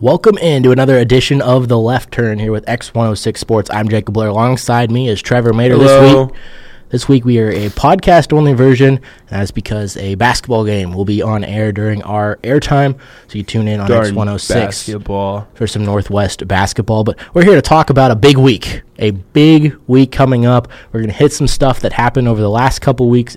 Welcome in to another edition of The Left Turn here with X106 Sports. I'm Jacob Blair. Alongside me is Trevor Mater. Hello. This week we are a podcast-only version, and that's because a basketball game will be on air during our airtime, so you tune in on X106 basketball for some Northwest basketball. But we're here to talk about a big week coming up. We're going to hit some stuff that happened over the last couple weeks,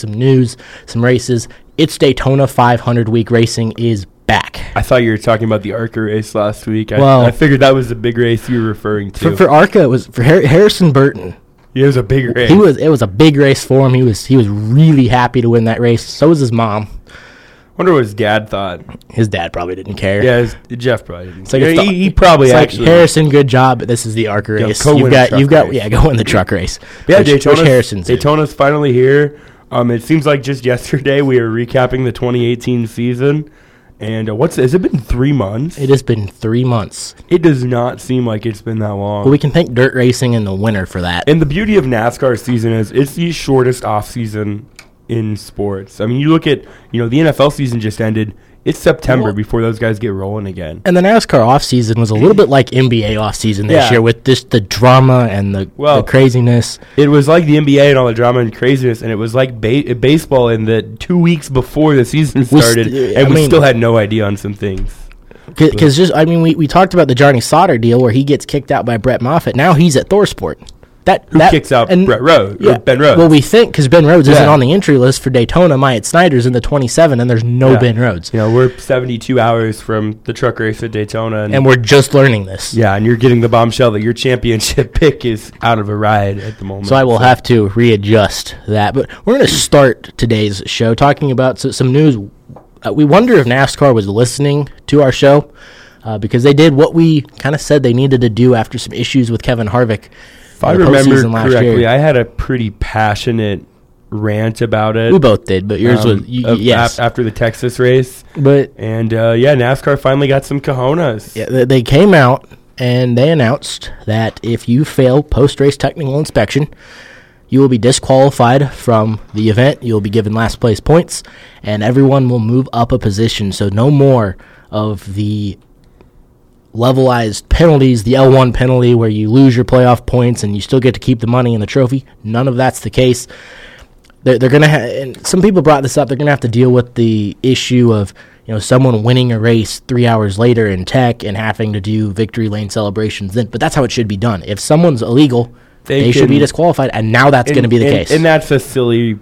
some news, some races. It's Daytona 500 week. Racing is back. I thought you were talking about the ARCA race last week. I figured that was the big race you were referring to. For ARCA, it was for Harrison Burton. Yeah, it was a big race. It was a big race for him. He was really happy to win that race. So was his mom. I wonder what his dad thought. His dad probably didn't care. Yeah, Jeff probably didn't care. Like he probably actually. Like, Harrison, good job, but this is the ARCA race. Go win the truck race. Yeah, Daytona's finally here. It seems like just yesterday we were recapping the 2018 season. And has it been 3 months? It has been 3 months. It does not seem like it's been that long. Well, we can thank dirt racing in the winter for that. And the beauty of NASCAR season is it's the shortest off season in sports. I mean, you look at, the NFL season just ended. It's September before those guys get rolling again. And the NASCAR off season was a little bit like NBA off season this year with just the drama and the craziness. It was like the NBA and all the drama and craziness, and it was like baseball in the 2 weeks before the season started, we still had no idea on some things. Because we talked about the Johnny Sauter deal where he gets kicked out by Brett Moffitt. Now he's at Thorsport. Who kicks out Ben Rhodes? Well, we think because Ben Rhodes isn't on the entry list for Daytona. Myatt Snider's in the 27, and there's no Ben Rhodes. We're 72 hours from the truck race at Daytona. And we're just learning this. Yeah, and you're getting the bombshell that your championship pick is out of a ride at the moment. So I will have to readjust that. But we're going to start today's show talking about some news. We wonder if NASCAR was listening to our show because they did what we kind of said they needed to do after some issues with Kevin Harvick. If I remember correctly, I had a pretty passionate rant about it. We both did, but yours was yes after the Texas race. But NASCAR finally got some cojones. Yeah, they came out and they announced that if you fail post-race technical inspection, you will be disqualified from the event. You'll be given last place points, and everyone will move up a position. So no more of the levelized penalties, the L1 penalty where you lose your playoff points and you still get to keep the money and the trophy. None of that's the case. They're going to have, and some people brought this up, they're going to have to deal with the issue of someone winning a race 3 hours later in tech and having to do victory lane celebrations then. But that's how it should be done. If someone's illegal, they should be disqualified, and now that's going to be the case. And that's a silly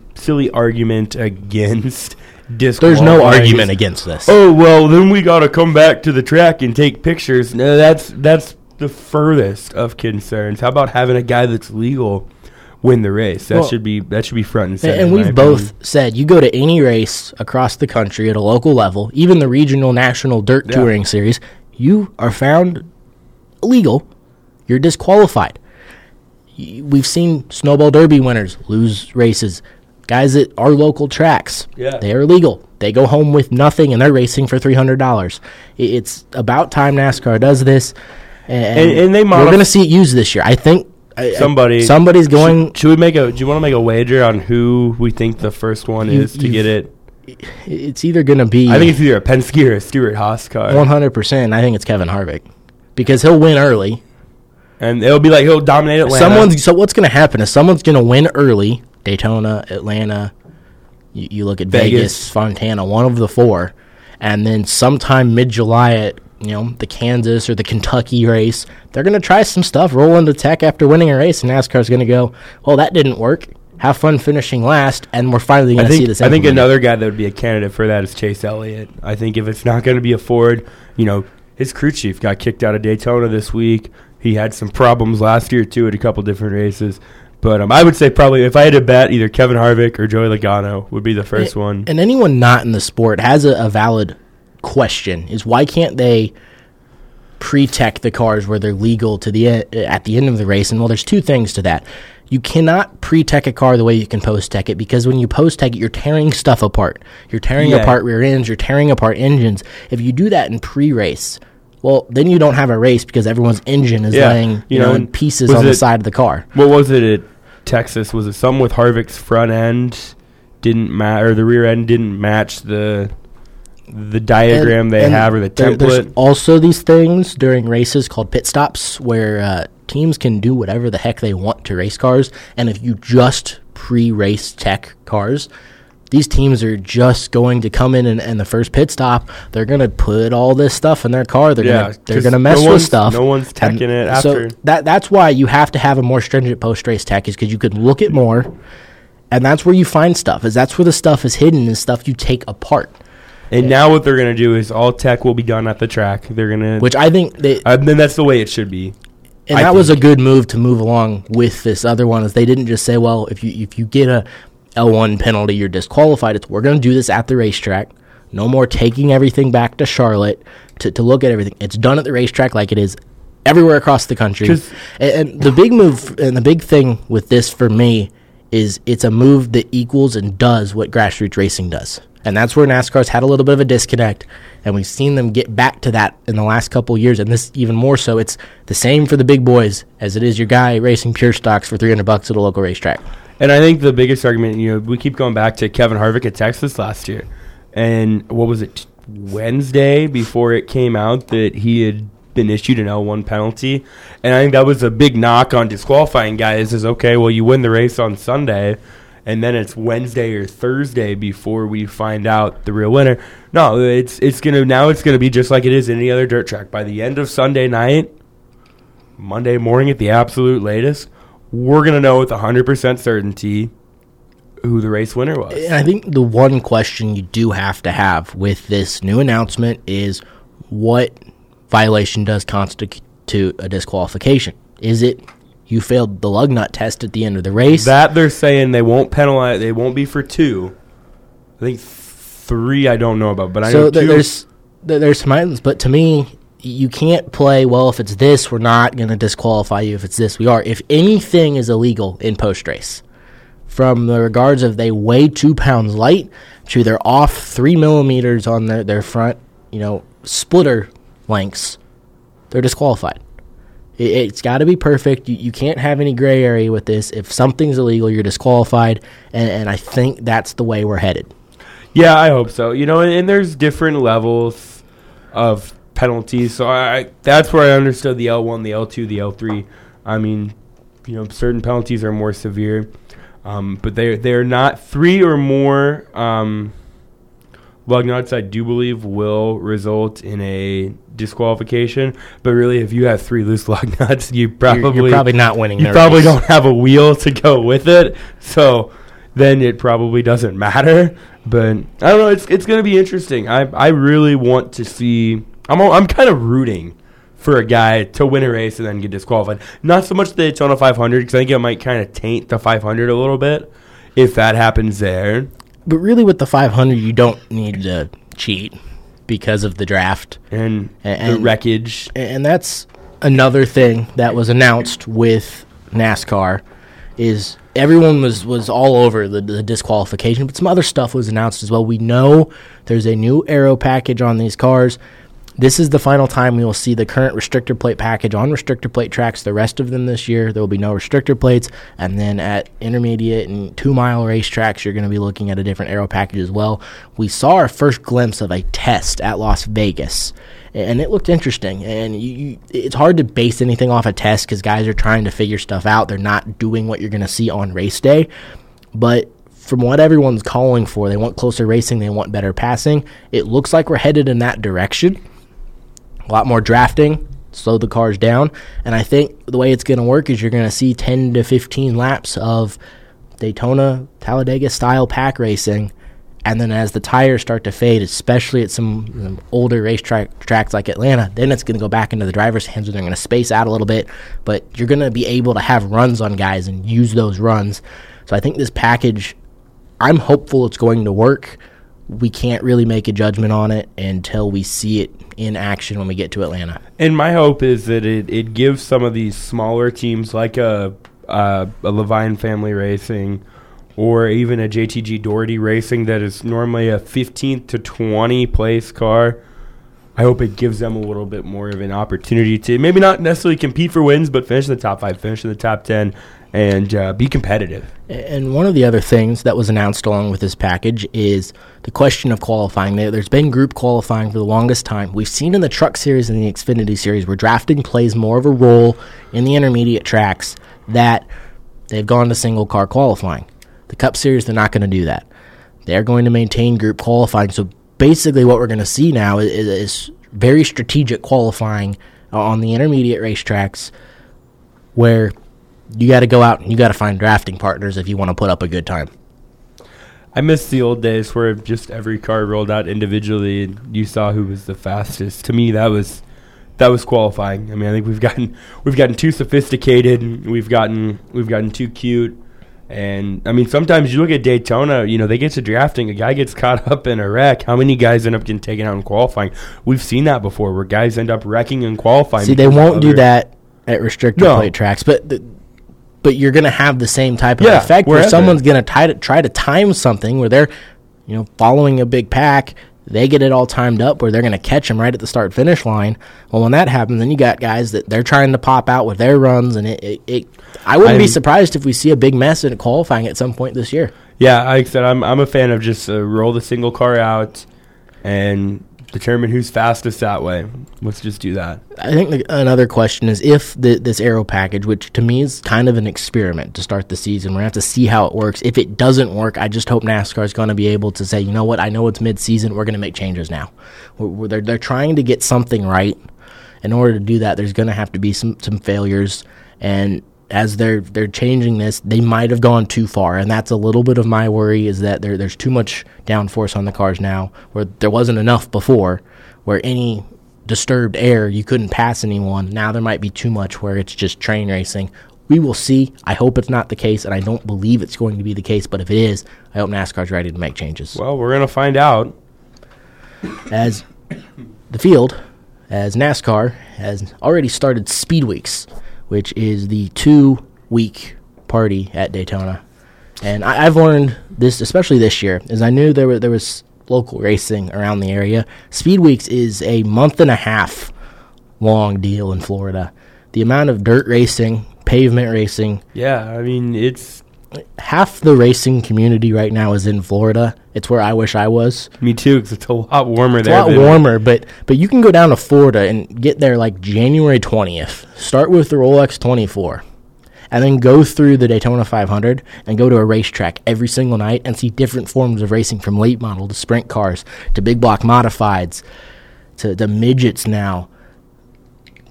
argument against there's no argument against this. Oh, well, then we got to come back to the track and take pictures. No, that's the furthest of concerns. How about having a guy that's legal win the race? That should be front and center. And we've both said you go to any race across the country at a local level, even the regional national dirt touring series, you are found illegal, you're disqualified. We've seen snowball derby winners lose races. Guys at our local tracks, they are illegal. They go home with nothing, and they're racing for $300. It's about time NASCAR does this, and we're going to see it used this year. I think somebody's going. Should we make do you want to make a wager on who we think the first one is to get it? It's either going to be. I think it's either a Penske or a Stewart Haas car. 100%. I think it's Kevin Harvick because he'll win early, and it'll be like he'll dominate Atlanta. So what's going to happen is someone's going to win early. Daytona, Atlanta, you look at Vegas, Fontana, one of the four, and then sometime mid-July at the Kansas or the Kentucky race, they're going to try some stuff, roll into tech after winning a race, and NASCAR's going to go, well, that didn't work. Have fun finishing last, and we're finally going to see this. I think another guy that would be a candidate for that is Chase Elliott. I think if it's not going to be a Ford, his crew chief got kicked out of Daytona this week. He had some problems last year, too, at a couple different races. But I would say probably if I had to bet, either Kevin Harvick or Joey Logano would be the first one. And anyone not in the sport has a valid question: is why can't they pre-tech the cars where they're legal at the end of the race? And there's two things to that: you cannot pre-tech a car the way you can post-tech it because when you post-tech it, you're tearing stuff apart. You're tearing apart rear ends. You're tearing apart engines. If you do that in pre-race. Well, then you don't have a race because everyone's engine is laying in pieces on the side of the car. What was it at Texas? Was it some with Harvick's front end didn't match, or the rear end didn't match the the diagram and, they have or the template. There's also these things during races called pit stops where teams can do whatever the heck they want to race cars. And if you just pre-race tech cars, these teams are just going to come in and the first pit stop, they're going to put all this stuff in their car. They're gonna mess with stuff. No one's teching it after. So that's why you have to have a more stringent post-race tech, is because you can look at more, and that's where you find stuff. That's where the stuff is hidden, is stuff you take apart. And now what they're going to do is all tech will be done at the track. They're going to, which I think then that's the way it should be. And I think was a good move to move along with this other one, is they didn't just say, well, if you get a L1 penalty, you're disqualified. We're going to do this at the racetrack. No more taking everything back to Charlotte to look at everything. It's done at the racetrack like it is everywhere across the country. And the big move and the big thing with this for me is it's a move that equals and does what grassroots racing does. And that's where NASCAR's had a little bit of a disconnect, and we've seen them get back to that in the last couple years, and this even more so. It's the same for the big boys as it is your guy racing pure stocks for $300 at a local racetrack. And I think the biggest argument, we keep going back to Kevin Harvick at Texas last year. And what was it, Wednesday before it came out that he had been issued an L1 penalty? And I think that was a big knock on disqualifying guys is, okay, well, you win the race on Sunday, and then it's Wednesday or Thursday before we find out the real winner. No, it's gonna be just like it is in any other dirt track. By the end of Sunday night, Monday morning at the absolute latest, we're going to know with 100% certainty who the race winner was. And I think the one question you do have to have with this new announcement is, what violation does constitute a disqualification? Is it you failed the lug nut test at the end of the race? That they're saying they won't penalize. They won't be for two. I think three I don't know about, but I know two. There's some items, but to me, you can't play, well, if it's this, we're not going to disqualify you. If it's this, we are. If anything is illegal in post-race, from the regards of they weigh 2 pounds light to they're off 3 millimeters on their front, splitter lengths, they're disqualified. It's got to be perfect. You can't have any gray area with this. If something's illegal, you're disqualified, and I think that's the way we're headed. Yeah, I hope so. And there's different levels of penalties, so that's where I understood the L1, the L2, the L3. I mean, certain penalties are more severe, but they're not three or more lug nuts. I do believe will result in a disqualification. But really, if you have three loose lug nuts, you're probably not winning. You probably race. Don't have a wheel to go with it, so then it probably doesn't matter. But I don't know. It's going to be interesting. I really want to see. I'm kind of rooting for a guy to win a race and then get disqualified. Not so much the Daytona 500, because I think it might kind of taint the 500 a little bit if that happens there. But really with the 500, you don't need to cheat because of the draft. And the wreckage. And that's another thing that was announced with NASCAR is everyone was all over the disqualification, but some other stuff was announced as well. We know there's a new aero package on these cars. This is the final time we will see the current restrictor plate package on restrictor plate tracks. The rest of them this year, there will be no restrictor plates. And then at intermediate and 2 mile racetracks, you're going to be looking at a different aero package as well. We saw our first glimpse of a test at Las Vegas, and it looked interesting. And it's hard to base anything off a test because guys are trying to figure stuff out. They're not doing what you're going to see on race day. But from what everyone's calling for, they want closer racing, they want better passing. It looks like we're headed in that direction. A lot more drafting, slow the cars down. And I think the way it's going to work is you're going to see 10 to 15 laps of Daytona, Talladega-style pack racing. And then as the tires start to fade, especially at some older tracks like Atlanta, then it's going to go back into the driver's hands and they're going to space out a little bit. But you're going to be able to have runs on guys and use those runs. So I think this package, I'm hopeful it's going to work. We can't really make a judgment on it until we see it in action when we get to Atlanta. And my hope is that it gives some of these smaller teams like a Levine Family Racing or even a JTG Daugherty Racing that is normally a 15th to 20 place car. I hope it gives them a little bit more of an opportunity to maybe not necessarily compete for wins, but finish in the top 5, finish in the top 10, and be competitive. And one of the other things that was announced along with this package is the question of qualifying. There's been group qualifying for the longest time. We've seen in the Truck Series and the Xfinity Series where drafting plays more of a role in the intermediate tracks, that they've gone to single-car qualifying. The Cup Series, they're not going to do that. They're going to maintain group qualifying. So basically what we're going to see now is very strategic qualifying on the intermediate racetracks, where you got to go out and you got to find drafting partners if you want to put up a good time. I miss the old days where just every car rolled out individually and you saw who was the fastest. To me, that was qualifying. I mean, I think we've gotten too sophisticated, and we've gotten too cute. And I mean, sometimes you look at Daytona, you know, they get to drafting, a guy gets caught up in a wreck. How many guys end up getting taken out in qualifying? We've seen that before, where guys end up wrecking in qualifying. See, they won't do that at restrictor plate tracks, but you're going to have the same type of effect where someone's going to try to time something where they're, you know, following a big pack. They get it all timed up where they're going to catch them right at the start-finish line. Well, when that happens, then you got guys that they're trying to pop out with their runs, and I wouldn't be surprised if we see a big mess in qualifying at some point this year. Yeah, like I said, I'm a fan of just roll the single car out and determine who's fastest that way. Let's just do that. I think another question is if this aero package, which to me is kind of an experiment to start the season, we're going to have to see how it works. If it doesn't work, I just hope NASCAR is going to be able to say, you know what, I know it's mid-season, we're going to make changes now. They're trying to get something right. In order to do that, there's going to have to be some failures, and as they're changing this, they might have gone too far, and that's a little bit of my worry, is that there's too much downforce on the cars now, where there wasn't enough before, where any disturbed air, you couldn't pass anyone. Now there might be too much where it's just train racing. We will see. I hope it's not the case, and I don't believe it's going to be the case, but if it is, I hope NASCAR's ready to make changes. Well, we're going to find out. As the field, as NASCAR, has already started Speed Weeks, which is the 2-week party at Daytona. And I've learned this, especially this year, is I knew there was local racing around the area. Speed Weeks is a month-and-a-half long deal in Florida. The amount of dirt racing, pavement racing. Yeah, I mean, it's... half the racing community right now is in Florida. It's where I wish I was. Me too, because it's a lot warmer there. It's a lot warmer, but you can go down to Florida and get there like January 20th. Start with the Rolex 24, and then go through the Daytona 500 and go to a racetrack every single night and see different forms of racing, from late model to sprint cars to big block modifieds to the midgets now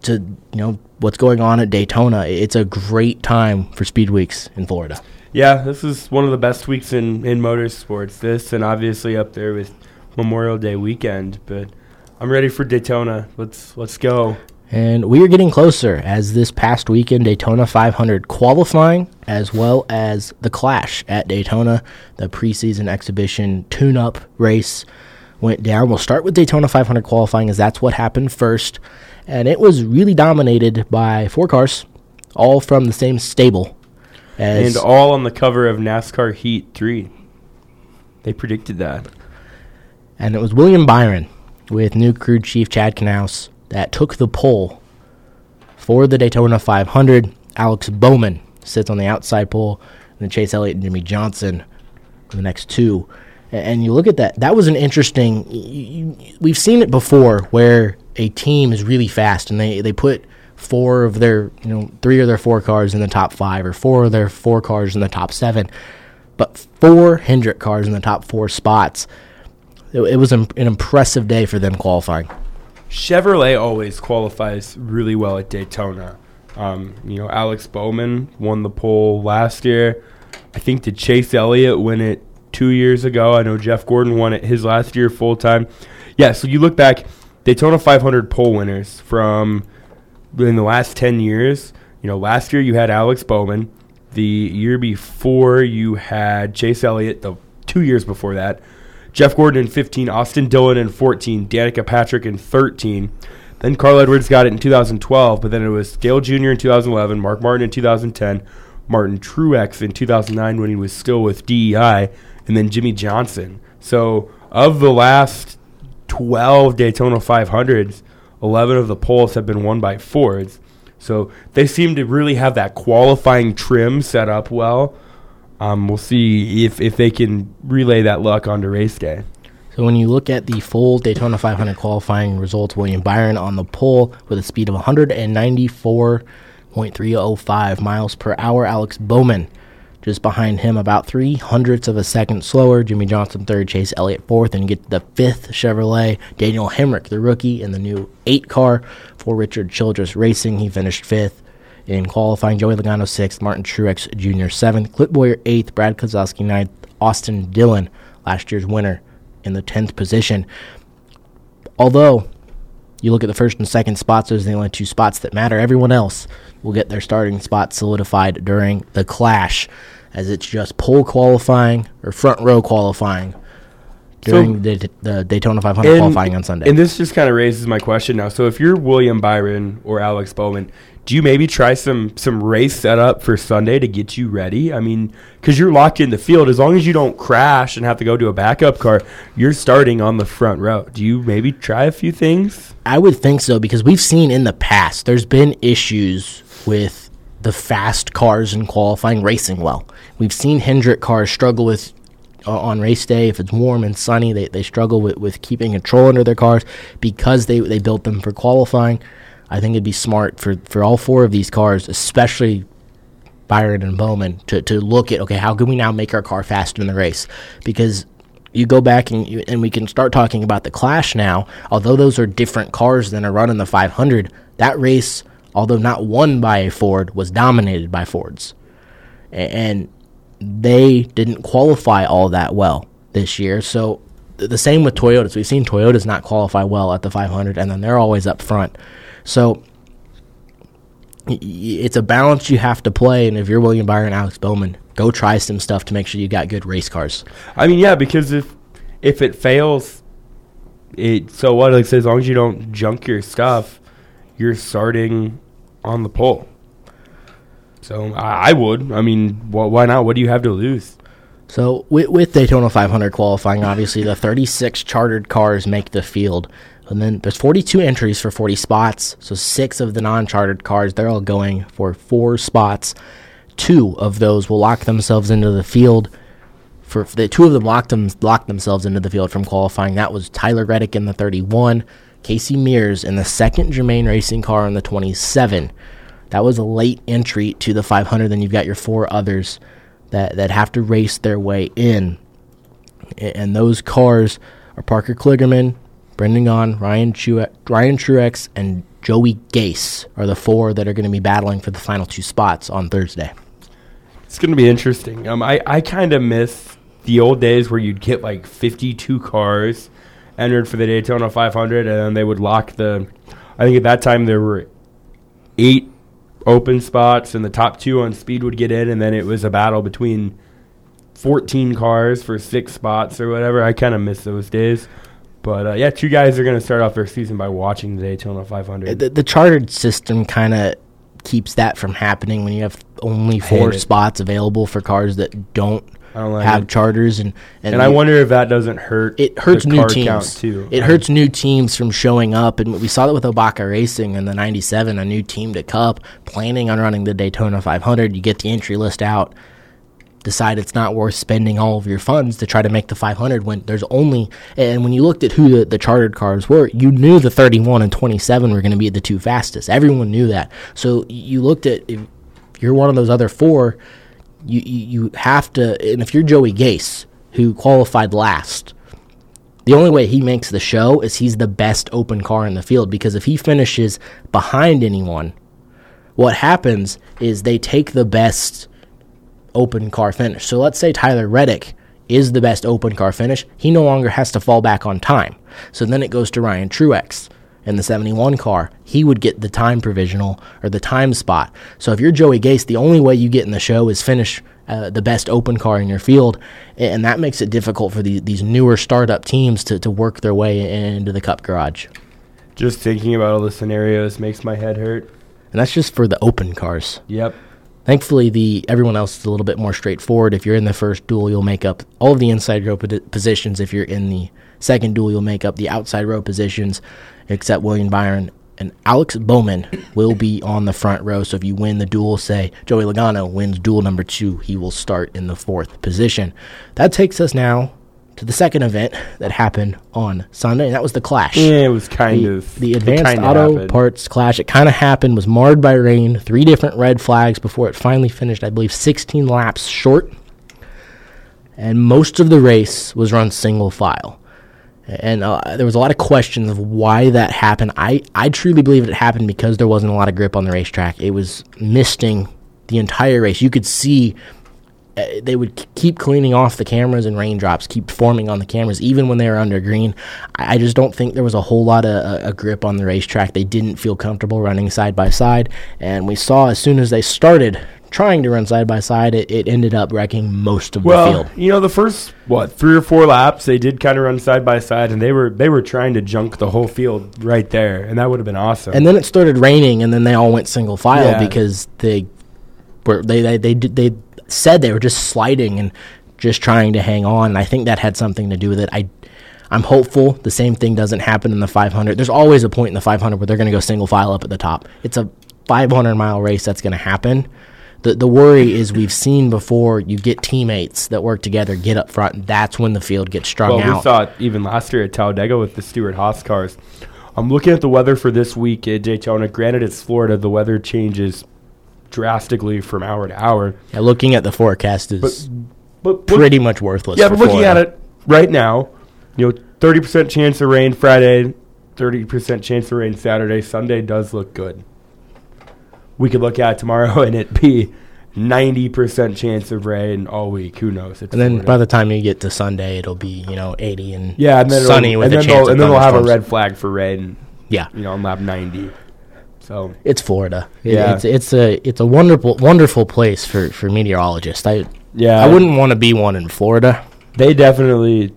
to, you know, what's going on at Daytona. It's a great time for Speed Weeks in Florida. Yeah, this is one of the best weeks in motorsports. This, and obviously up there with Memorial Day weekend. But I'm ready for Daytona. Let's go. And we are getting closer, as this past weekend, Daytona 500 qualifying, as well as the Clash at Daytona, the preseason exhibition tune-up race, went down. We'll start with Daytona 500 qualifying, as that's what happened first. And it was really dominated by four cars, all from the same stable. And all on the cover of NASCAR Heat 3. They predicted that. And it was William Byron with new crew chief Chad Knaus that took the pole for the Daytona 500. Alex Bowman sits on the outside pole, and then Chase Elliott and Jimmy Johnson for the next two. And you look at that. That was an interesting... We've seen it before where a team is really fast, and they put... four of their, you know, three of their four cars in the top five, or four of their four cars in the top seven, but four Hendrick cars in the top four spots. It was an impressive day for them qualifying. Chevrolet always qualifies really well at Daytona. You know, Alex Bowman won the pole last year. I think did Chase Elliott win it 2 years ago? I know Jeff Gordon won it his last year full time. Yeah, so you look back, Daytona 500 pole winners from in the last 10 years, you know, last year you had Alex Bowman. The year before you had Chase Elliott. The 2 years before that, Jeff Gordon in 15, Austin Dillon in 14, Danica Patrick in 13. Then Carl Edwards got it in 2012, but then it was Dale Jr. in 2011, Mark Martin in 2010, Martin Truex in 2009 when he was still with DEI, and then Jimmy Johnson. So of the last 12 Daytona 500s, 11 of the polls have been won by Fords. So they seem to really have that qualifying trim set up well. We'll see if they can relay that luck onto race day. So when you look at the full Daytona 500 qualifying results, William Byron on the pole with a speed of 194.305 miles per hour. Alex Bowman just behind him about 3 hundredths of a second slower. Jimmy Johnson third, Chase Elliott fourth, and you get the fifth Chevrolet, Daniel Hemrick, the rookie, in the new 8 car for Richard Childress Racing. He finished fifth in qualifying. Joey Logano sixth, Martin Truex Jr. seventh, Clip Boyer eighth, Brad Keselowski ninth, Austin Dillon, last year's winner, in the 10th position. Although you look at the first and second spots, those are the only 2 spots that matter. Everyone else will get their starting spot solidified during the clash, as it's just pole qualifying or front row qualifying during the Daytona 500 qualifying on Sunday. And this just kind of raises my question now. So if you're William Byron or Alex Bowman, do you maybe try some race setup for Sunday to get you ready? I mean, because you're locked in the field. As long as you don't crash and have to go to a backup car, you're starting on the front row. Do you maybe try a few things? I would think so, because we've seen in the past there's been issues with the fast cars in qualifying racing well. We've seen Hendrick cars struggle with, on race day, if it's warm and sunny, they struggle with keeping control under their cars because they built them for qualifying. I think it'd be smart for all 4 of these cars, especially Byron and Bowman, to look at, okay, how can we now make our car faster in the race? Because you go back and we can start talking about the clash now. Although those are different cars than a run in the 500, that race, although not won by a Ford, was dominated by Fords. And they didn't qualify all that well this year. So the same with Toyotas. We've seen Toyotas not qualify well at the 500, and then they're always up front. So it's a balance you have to play, and if you're William Byron, Alex Bowman, go try some stuff to make sure you got good race cars. I mean, yeah, because if it fails, so what? Like, as long as you don't junk your stuff, you're starting on the pole. So I would. I mean, why not? What do you have to lose? So with Daytona 500 qualifying, obviously the 36 chartered cars make the field. And then there's 42 entries for 40 spots, so 6 of the non-chartered cars, they're all going for 4 spots. 2 of those will lock themselves into the field. For the 2 of them locked themselves into the field from qualifying. That was Tyler Reddick in the 31, Casey Mears in the 2nd Germain Racing car in the 27. That was a late entry to the 500. Then you've got your 4 others that have to race their way in. And those cars are Parker Kligerman, Brendan Gaughan, Ryan Truex, and Joey Gase are the 4 that are going to be battling for the final 2 spots on Thursday. It's going to be interesting. I kind of miss the old days where you'd get like 52 cars entered for the Daytona 500, and then they would lock I think at that time there were 8 open spots, and the top 2 on speed would get in, and then it was a battle between 14 cars for 6 spots or whatever. I kind of miss those days. But, yeah, 2 guys are going to start off their season by watching the Daytona 500. The chartered system kind of keeps that from happening when you have only 4 spots available for cars that don't like have it. Charters. And I wonder if that doesn't hurt. It hurts new teams too. It hurts new teams from showing up. And we saw that with Obaka Racing in the 97, a new team to Cup, planning on running the Daytona 500. You get the entry list out, decide it's not worth spending all of your funds to try to make the 500 when there's only – and when you looked at who the chartered cars were, you knew the 31 and 27 were going to be the 2 fastest. Everyone knew that. So you looked at – if you're one of those other 4, you have to – and if you're Joey Gase, who qualified last, the only way he makes the show is he's the best open car in the field, because if he finishes behind anyone, what happens is they take the best – open car finish. So let's say Tyler Reddick is the best open car finish. He no longer has to fall back on time. So then it goes to Ryan Truex in the 71 car. He would get the time provisional or the time spot. So if you're Joey Gase, the only way you get in the show is finish the best open car in your field, and that makes it difficult for these newer startup teams to work their way into the Cup garage. Just thinking about all the scenarios makes my head hurt. And that's just for the open cars. Yep. Thankfully, everyone else is a little bit more straightforward. If you're in the first duel, you'll make up all of the inside row positions. If you're in the second duel, you'll make up the outside row positions, except William Byron and Alex Bowman will be on the front row. So if you win the duel, say Joey Logano wins duel number 2, he will start in the 4th position. That takes us now to the second event that happened on Sunday, and that was the clash. Yeah, it was the Advanced Auto happened. Parts Clash. It kind of happened, was marred by rain, 3 different red flags before it finally finished, I believe, 16 laps short. And most of the race was run single file. And there was a lot of questions of why that happened. I truly believe it happened because there wasn't a lot of grip on the racetrack. It was misting the entire race. You could see they would keep cleaning off the cameras, and raindrops keep forming on the cameras even when they were under green. I just don't think there was a whole lot of grip on the racetrack. They didn't feel comfortable running side by side, and we saw as soon as they started trying to run side by side, it ended up wrecking most of the field. You know, the first 3 or 4 laps, they did kind of run side by side, and they were trying to junk the whole field right there, and that would have been awesome. And then it started raining, and then they all went single file because they said they were just sliding and just trying to hang on, and I think that had something to do with it. I'm hopeful the same thing doesn't happen in the 500. There's always a point in the 500 where they're going to go single file up at the top. It's a 500-mile race that's going to happen. The worry is we've seen before, you get teammates that work together, get up front, and that's when the field gets strung out. Well, we saw it even last year at Talladega with the Stewart Haas cars. I'm looking at the weather for this week at Daytona. Granted, it's Florida. The weather changes drastically from hour to hour. Yeah, looking at the forecast is pretty much worthless. Yeah, but looking at it right now, 30% chance of rain Friday, 30% chance of rain Saturday. Sunday does look good. We could look at it tomorrow and it be 90% chance of rain all week. Who knows? It's Florida. Then by the time you get to Sunday, it'll be 80 and sunny with a chance. And then we'll have a red flag for rain. Yeah, on lap 90. So it's Florida. Yeah, it's a wonderful place for meteorologists. I wouldn't want to be one in Florida. They definitely.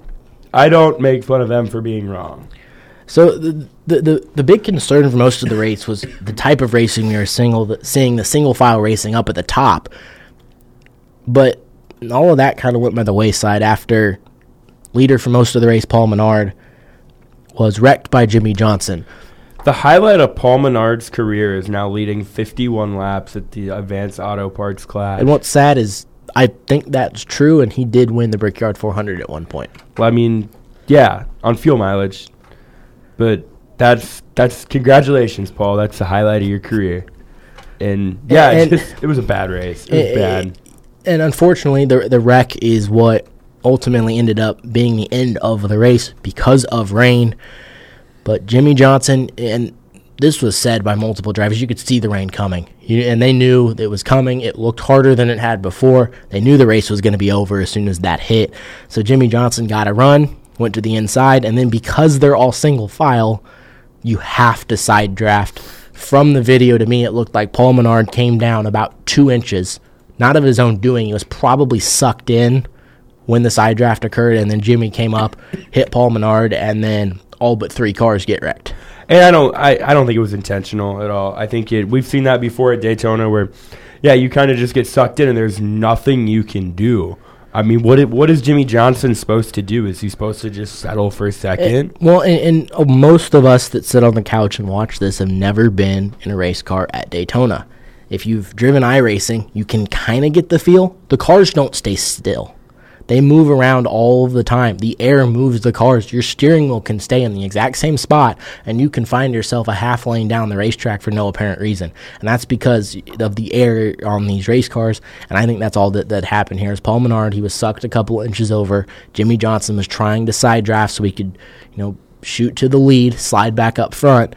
I don't make fun of them for being wrong. So the big concern for most of the race was the type of racing we were seeing, the single file racing up at the top. But all of that kind of went by the wayside after leader for most of the race, Paul Menard, was wrecked by Jimmy Johnson. The highlight of Paul Menard's career is now leading 51 laps at the Advanced Auto Parts Clash. And what's sad is I think that's true, and he did win the Brickyard 400 at one point. Well, I mean, yeah, on fuel mileage. But that's congratulations, Paul. That's the highlight of your career. And, yeah, it was a bad race. It was bad. And, unfortunately, the wreck is what ultimately ended up being the end of the race because of rain. But Jimmy Johnson, and this was said by multiple drivers, you could see the rain coming. And they knew it was coming. It looked harder than it had before. They knew the race was going to be over as soon as that hit. So Jimmy Johnson got a run, went to the inside, and then because they're all single file, you have to side draft. From the video to me, it looked like Paul Menard came down about 2 inches, not of his own doing. He was probably sucked in when the side draft occurred, and then Jimmy came up, hit Paul Menard, and then all but 3 cars get wrecked. And I don't think it was intentional at all. I think we've seen that before at Daytona where, you kind of just get sucked in and there's nothing you can do. I mean, what is Jimmy Johnson supposed to do? Is he supposed to just settle for a second? And most of us that sit on the couch and watch this have never been in a race car at Daytona. If you've driven iRacing, you can kind of get the feel. The cars don't stay still. They move around all the time. The air moves the cars. Your steering wheel can stay in the exact same spot, and you can find yourself a half lane down the racetrack for no apparent reason. And that's because of the air on these race cars, and I think that's all that happened here. Is Paul Menard, he was sucked a couple inches over. Jimmy Johnson was trying to side draft so he could, shoot to the lead, slide back up front,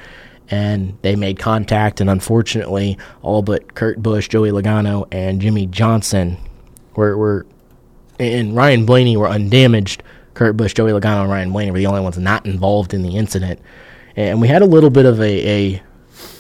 and they made contact, and unfortunately, all but Kurt Busch, Joey Logano, and Jimmy Johnson and Ryan Blaney were undamaged. Kurt Busch, Joey Logano, and Ryan Blaney were the only ones not involved in the incident. And we had a little bit of a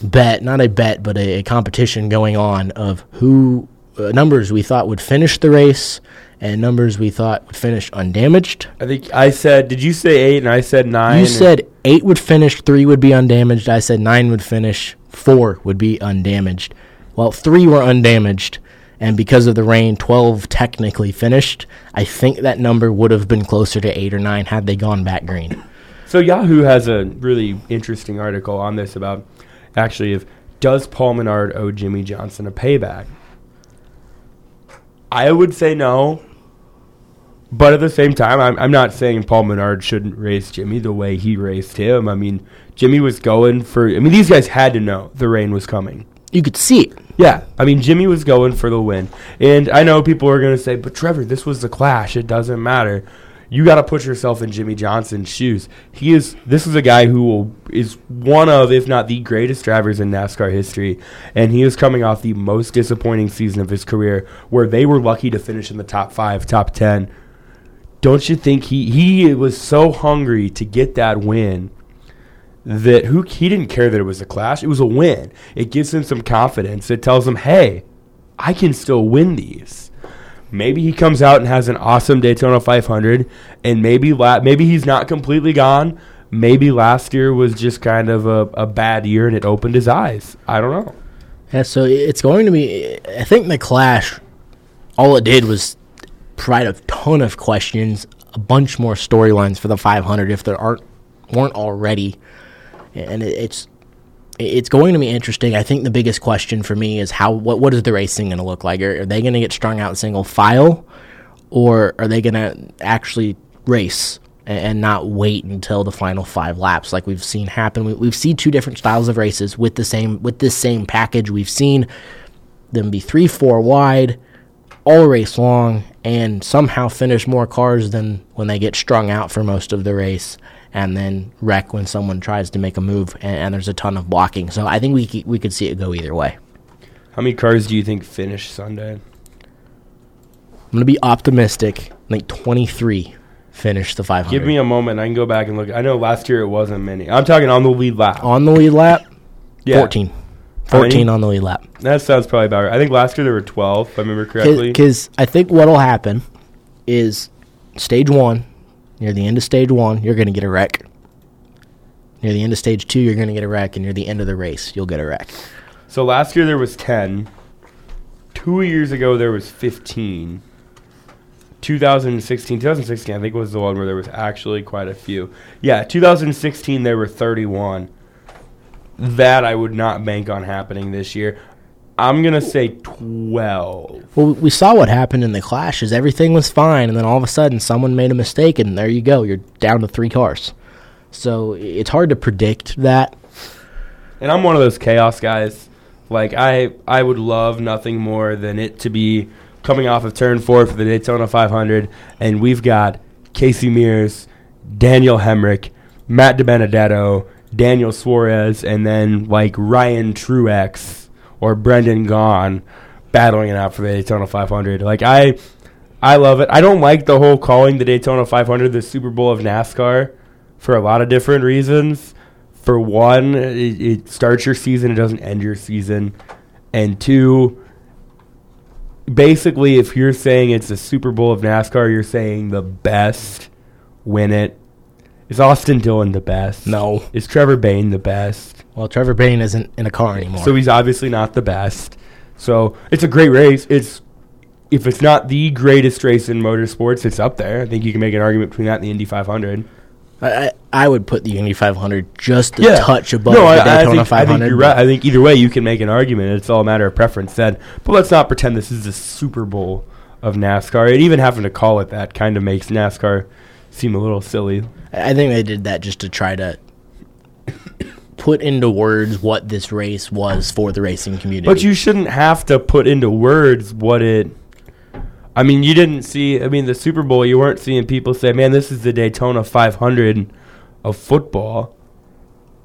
bet, not a bet, but a competition going on of who numbers we thought would finish the race and numbers we thought would finish undamaged. I think I said, did you say 8 and I said 9? You said 8 would finish, 3 would be undamaged. I said 9 would finish, 4 would be undamaged. Well, 3 were undamaged. And because of the rain, 12 technically finished. I think that number would have been closer to 8 or 9 had they gone back green. So Yahoo has a really interesting article on this about actually, if does Paul Menard owe Jimmy Johnson a payback? I would say no. But at the same time, I'm not saying Paul Menard shouldn't race Jimmy the way he raced him. I mean, Jimmy was going for... I mean, these guys had to know the rain was coming. You could see it. Yeah. I mean, Jimmy was going for the win. And I know people are going to say, but Trevor, this was the Clash. It doesn't matter. You got to put yourself in Jimmy Johnson's shoes. He is. This is a guy who is one of, if not the greatest drivers in NASCAR history, and he is coming off the most disappointing season of his career, where they were lucky to finish in the top 5, top 10. Don't you think he was so hungry to get that win that he didn't care that it was a clash. It was a win. It gives him some confidence. It tells him, hey, I can still win these. Maybe he comes out and has an awesome Daytona 500, and maybe he's not completely gone. Maybe last year was just kind of a bad year, and it opened his eyes. I don't know. Yeah, so it's going to be – I think the Clash, all it did was provide a ton of questions, a bunch more storylines for the 500 if there weren't already. And it's going to be interesting. I think the biggest question for me is what is the racing going to look like? Are they going to get strung out single file, or are they going to actually race and not wait until the final 5 laps like we've seen happen? We've seen two different styles of races with this same package. We've seen them be 3-4 wide all race long and somehow finish more cars than when they get strung out for most of the race, and then wreck when someone tries to make a move, and there's a ton of blocking. So I think we could see it go either way. How many cars do you think finish Sunday? I'm going to be optimistic. I think 23 finish the 500. Give me a moment. I can go back and look. I know last year it wasn't many. I'm talking on the lead lap. On the lead lap? Yeah. 14. 14 on the lead lap. That sounds probably about right. I think last year there were 12, if I remember correctly. Because I think what will happen is stage 1, near the end of stage 1, you're going to get a wreck. Near the end of stage 2, you're going to get a wreck. And near the end of the race, you'll get a wreck. So last year there was 10. 2 years ago there was 15. 2016, I think, was the one where there was actually quite a few. Yeah, 2016 there were 31. That I would not bank on happening this year. I'm going to say 12. Well, we saw what happened in the Clash is everything was fine, and then all of a sudden someone made a mistake, and there you go. You're down to 3 cars. So it's hard to predict that. And I'm one of those chaos guys. Like, I would love nothing more than it to be coming off of turn 4 for the Daytona 500, and we've got Casey Mears, Daniel Hemrick, Matt DiBenedetto, Daniel Suarez, and then, like, Ryan Truex or Brendan Gaughan battling it out for the Daytona 500. Like, I love it. I don't like the whole calling the Daytona 500 the Super Bowl of NASCAR for a lot of different reasons. For one, it starts your season. It doesn't end your season. And two, basically, if you're saying it's the Super Bowl of NASCAR, you're saying the best win it. Is Austin Dillon the best? No. Is Trevor Bayne the best? Well, Trevor Bayne isn't in a car anymore. So he's obviously not the best. So it's a great race. If it's not the greatest race in motorsports, it's up there. I think you can make an argument between that and the Indy 500. I would put the Indy 500 just a touch above the Daytona 500. I think you're right. I think either way you can make an argument. It's all a matter of preference then. But let's not pretend this is the Super Bowl of NASCAR. And even having to call it that kind of makes NASCAR seem a little silly. I think they did that just to try to put into words what this race was for the racing community. But you shouldn't have to put into words what it... I mean, you didn't see... I mean, the Super Bowl, you weren't seeing people say, man, this is the Daytona 500 of football.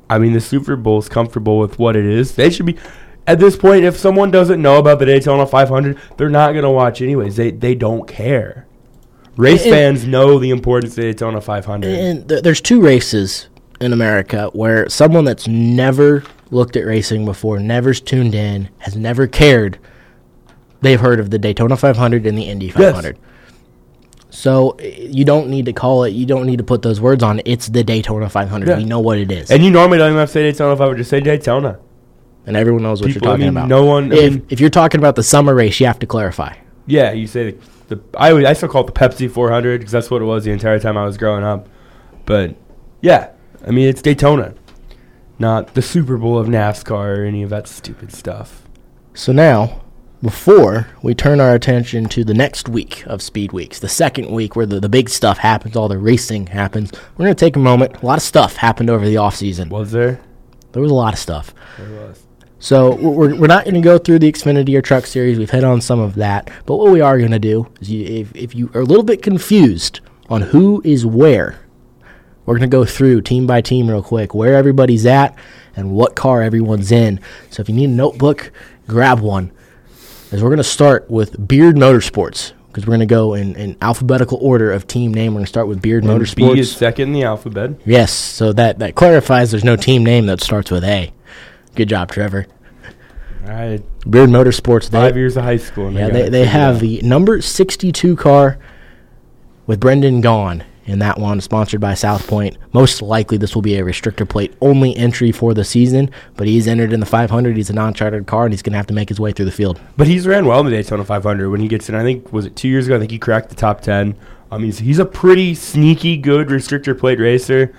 I mean, the Super Bowl's comfortable with what it is. They should be... At this point, if someone doesn't know about the Daytona 500, they're not going to watch anyways. They don't care. Race fans know the importance of Daytona 500. And there's 2 races in America where someone that's never looked at racing before, never's tuned in, has never cared, they've heard of the Daytona 500 and the Indy 500. Yes. So you don't need to call it, you don't need to put those words on it. It's the Daytona 500. Yeah. We know what it is. And you normally don't even have to say Daytona 500, just say Daytona. And everyone knows what you're talking about. No one, if you're talking about the summer race, you have to clarify. Yeah, you say I still call it the Pepsi 400 because that's what it was the entire time I was growing up. But, yeah, I mean, it's Daytona. not the Super Bowl of NASCAR or any of that stupid stuff. So now, before we turn our attention to the next week of Speed Weeks, the second week where the big stuff happens, all the racing happens, we're going to take a moment. A lot of stuff happened over the offseason. Was there? There was a lot of stuff. There was. So we're not going to go through the Xfinity or Truck Series. We've hit on some of that. But what we are going to do is if you are a little bit confused on who is where, we're going to go through team by team real quick, where everybody's at and what car everyone's in. So if you need a notebook, grab one. As we're going to start with Beard Motorsports because we're going to go in alphabetical order of team name. We're going to start with Beard Motorsports. B is second in the alphabet. Yes, so that clarifies there's no team name that starts with A. Good job, Trevor. All right. Beard Motorsports. 5 years of high school. Yeah, they have the number 62 car with Brendan Gaughan in that one, sponsored by South Point. Most likely this will be a restrictor plate only entry for the season, but he's entered in the 500. He's a non-chartered car, and he's going to have to make his way through the field. But he's ran well in the Daytona 500 when he gets in. I think, was it 2 years ago? I think he cracked the top 10. He's a pretty sneaky, good restrictor plate racer.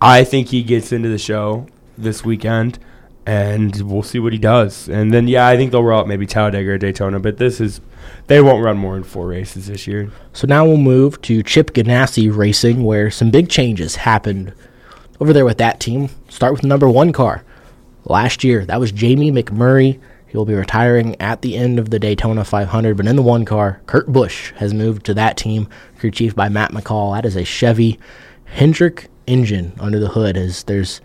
I think he gets into the show this weekend. And we'll see what he does. And then, I think they'll roll out maybe Talladega or Daytona, but they won't run more than four races this year. So now we'll move to Chip Ganassi Racing, where some big changes happened over there with that team. Start with the number one car. Last year, that was Jamie McMurray. He'll be retiring at the end of the Daytona 500, but in the one car, Kurt Busch has moved to that team, crew chief by Matt McCall. That is a Chevy Hendrick engine under the hood, as there's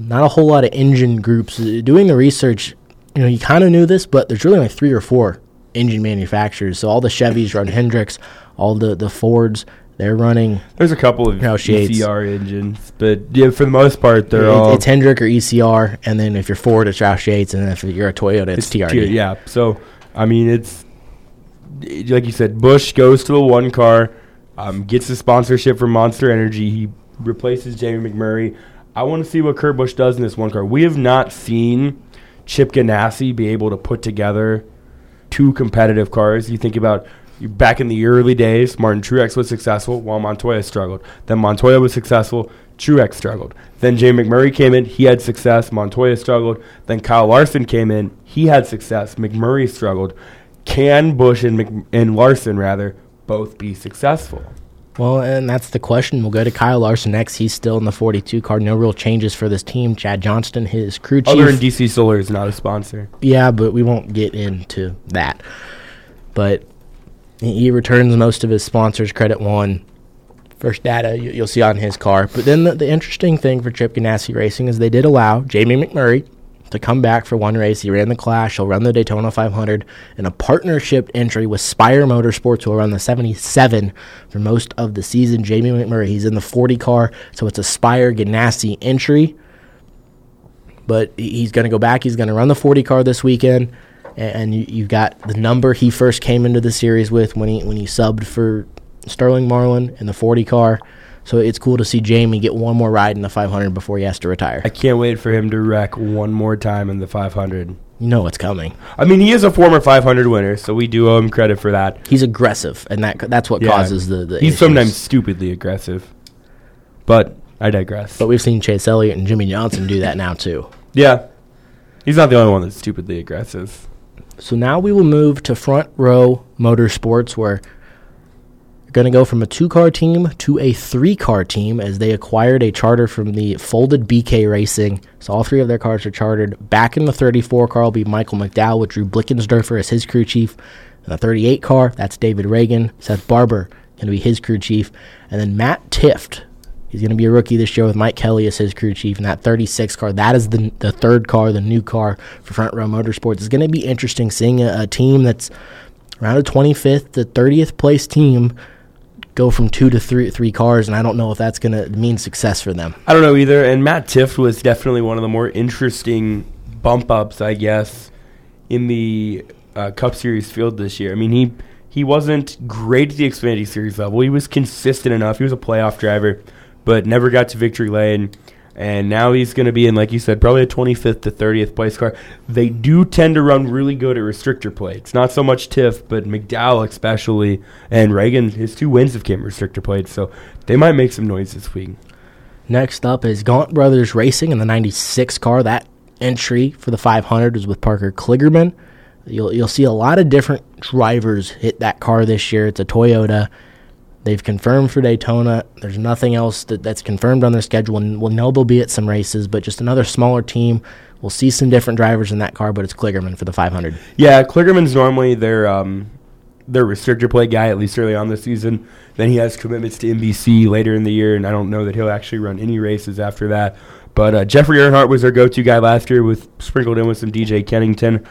not a whole lot of engine groups. Doing the research, you kind of knew this, but there's really only three or four engine manufacturers. So all the Chevys run Hendricks, all the Fords, they're running. There's a couple of ECR engines, but for the most part, they're all. It's Hendrick or ECR, and then if you're Ford, it's Roush Yates, and then if you're a Toyota, it's TRD. Yeah, so, it's, like you said, Busch goes to the one car, gets the sponsorship from Monster Energy. He replaces Jamie McMurray. I want to see what Kurt Busch does in this one car. We have not seen Chip Ganassi be able to put together two competitive cars. You think about back in the early days, Martin Truex was successful while Montoya struggled. Then Montoya was successful, Truex struggled. Then Jamie McMurray came in, he had success, Montoya struggled. Then Kyle Larson came in, he had success, McMurray struggled. Can Busch and Larson, both be successful? Well, and that's the question. We'll go to Kyle Larson next. He's still in the 42 car. No real changes for this team. Chad Johnston, his crew chief. Other than DC Solar is not a sponsor. Yeah, but we won't get into that. But he returns most of his sponsors. Credit One, First Data, you'll see on his car. But then the interesting thing for Chip Ganassi Racing is they did allow Jamie McMurray to come back for one race. He ran the Clash. He'll run the Daytona 500 in a partnership entry with Spire Motorsports, who will run the 77 for most of the season. Jamie McMurray, he's in the 40 car, so it's a Spire Ganassi entry. But he's going to go back. He's going to run the 40 car this weekend, and you've got the number he first came into the series with when he subbed for Sterling Marlin in the 40 car. So it's cool to see Jamie get one more ride in the 500 before he has to retire. I can't wait for him to wreck one more time in the 500. You know it's coming. He is a former 500 winner, so we do owe him credit for that. He's aggressive, and that's what causes the He's issues. Sometimes stupidly aggressive, but I digress. But we've seen Chase Elliott and Jimmy Johnson do that now, too. Yeah. He's not the only one that's stupidly aggressive. So now we will move to Front Row Motorsports, where going to go from a two-car team to a three-car team as they acquired a charter from the folded BK Racing. So all three of their cars are chartered. Back in the 34 car will be Michael McDowell with Drew Blickensderfer as his crew chief. In the 38 car, that's David Reagan. Seth Barber going to be his crew chief. And then Matt Tifft, he's going to be a rookie this year with Mike Kelly as his crew chief. And that 36 car, that is the third car, the new car for Front Row Motorsports. It's going to be interesting seeing a team that's around a 25th to 30th place team go from two to three cars, and I don't know if that's going to mean success for them. I don't know either, and Matt Tifft was definitely one of the more interesting bump-ups, I guess, in the Cup Series field this year. He wasn't great at the Xfinity Series level. He was consistent enough. He was a playoff driver, but never got to victory lane, and now he's going to be in, like you said, probably a 25th to 30th place car. They do tend to run really good at restrictor plates. Not so much Tiff, but McDowell especially, and Reagan, his two wins have came restrictor plates, so they might make some noise this week. Next up is Gaunt Brothers Racing in the 96 car. That entry for the 500 is with Parker Kligerman. You'll see a lot of different drivers hit that car this year. It's a Toyota. They've confirmed for Daytona. There's nothing else that's confirmed on their schedule. And we'll know they'll be at some races, but just another smaller team. We'll see some different drivers in that car, but it's Kligerman for the 500. Yeah, Kligerman's normally their restrictor plate guy, at least early on this season. Then he has commitments to NBC later in the year, and I don't know that he'll actually run any races after that. But Jeffrey Earnhardt was their go-to guy last year, with sprinkled in with some DJ Kennington.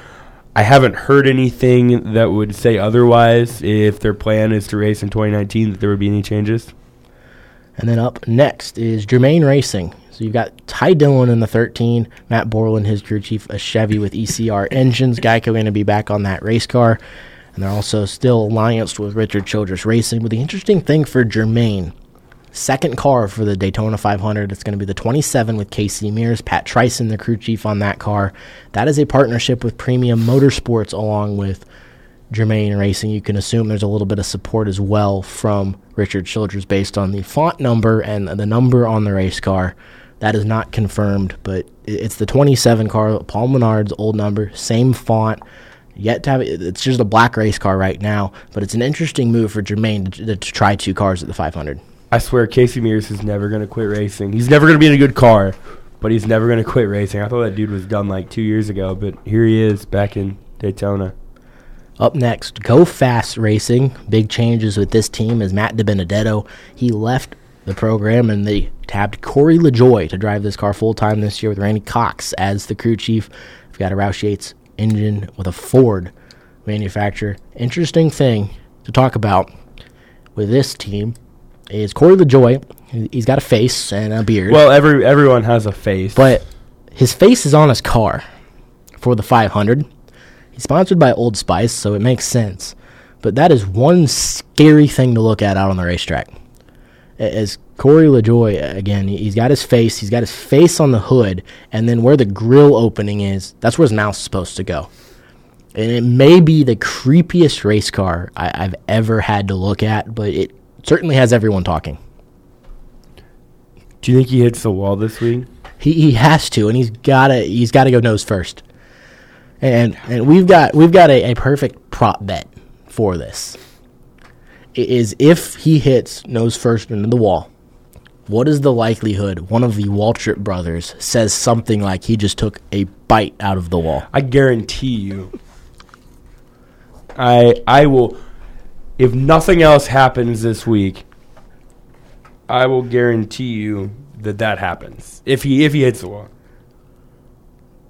I haven't heard anything that would say otherwise. If their plan is to race in 2019, that there would be any changes. And then up next is Germain Racing. So you've got Ty Dillon in the 13, Matt Borland, his crew chief, a Chevy with ECR engines. Geico going to be back on that race car. And they're also still allianced with Richard Childress Racing. But the interesting thing for Germain, second car for the Daytona 500, it's going to be the 27 with Casey Mears, Pat Tryson, the crew chief on that car. That is a partnership with Premium Motorsports along with Germain Racing. You can assume there's a little bit of support as well from Richard Childress based on the font number and the number on the race car. That is not confirmed, but it's the 27 car, Paul Menard's old number, same font. Yet to have it, it's just a black race car right now, but it's an interesting move for Germain to try two cars at the 500. I swear Casey Mears is never going to quit racing. He's never going to be in a good car, but he's never going to quit racing. I thought that dude was done like 2 years ago, but here he is back in Daytona. Up next, Go Fast Racing. Big changes with this team is Matt DiBenedetto. He left the program and they tabbed Corey LaJoie to drive this car full-time this year with Randy Cox as the crew chief. We've got a Roush Yates engine with a Ford manufacturer. Interesting thing to talk about with this team is Corey LaJoie. He's got a face and a beard. Well, everyone has a face. But his face is on his car for the 500. He's sponsored by Old Spice, so it makes sense. But that is one scary thing to look at out on the racetrack. As Corey LaJoie, again, he's got his face on the hood, and then where the grill opening is, that's where his mouth's supposed to go. And it may be the creepiest race car I've ever had to look at, but it certainly has everyone talking. Do you think he hits the wall this week? He has to, and he's gotta go nose first. And we've got a perfect prop bet for this. It is if he hits nose first into the wall, what is the likelihood one of the Waltrip brothers says something like he just took a bite out of the wall? I guarantee you. I will. If nothing else happens this week, I will guarantee you that happens. If he hits the wall.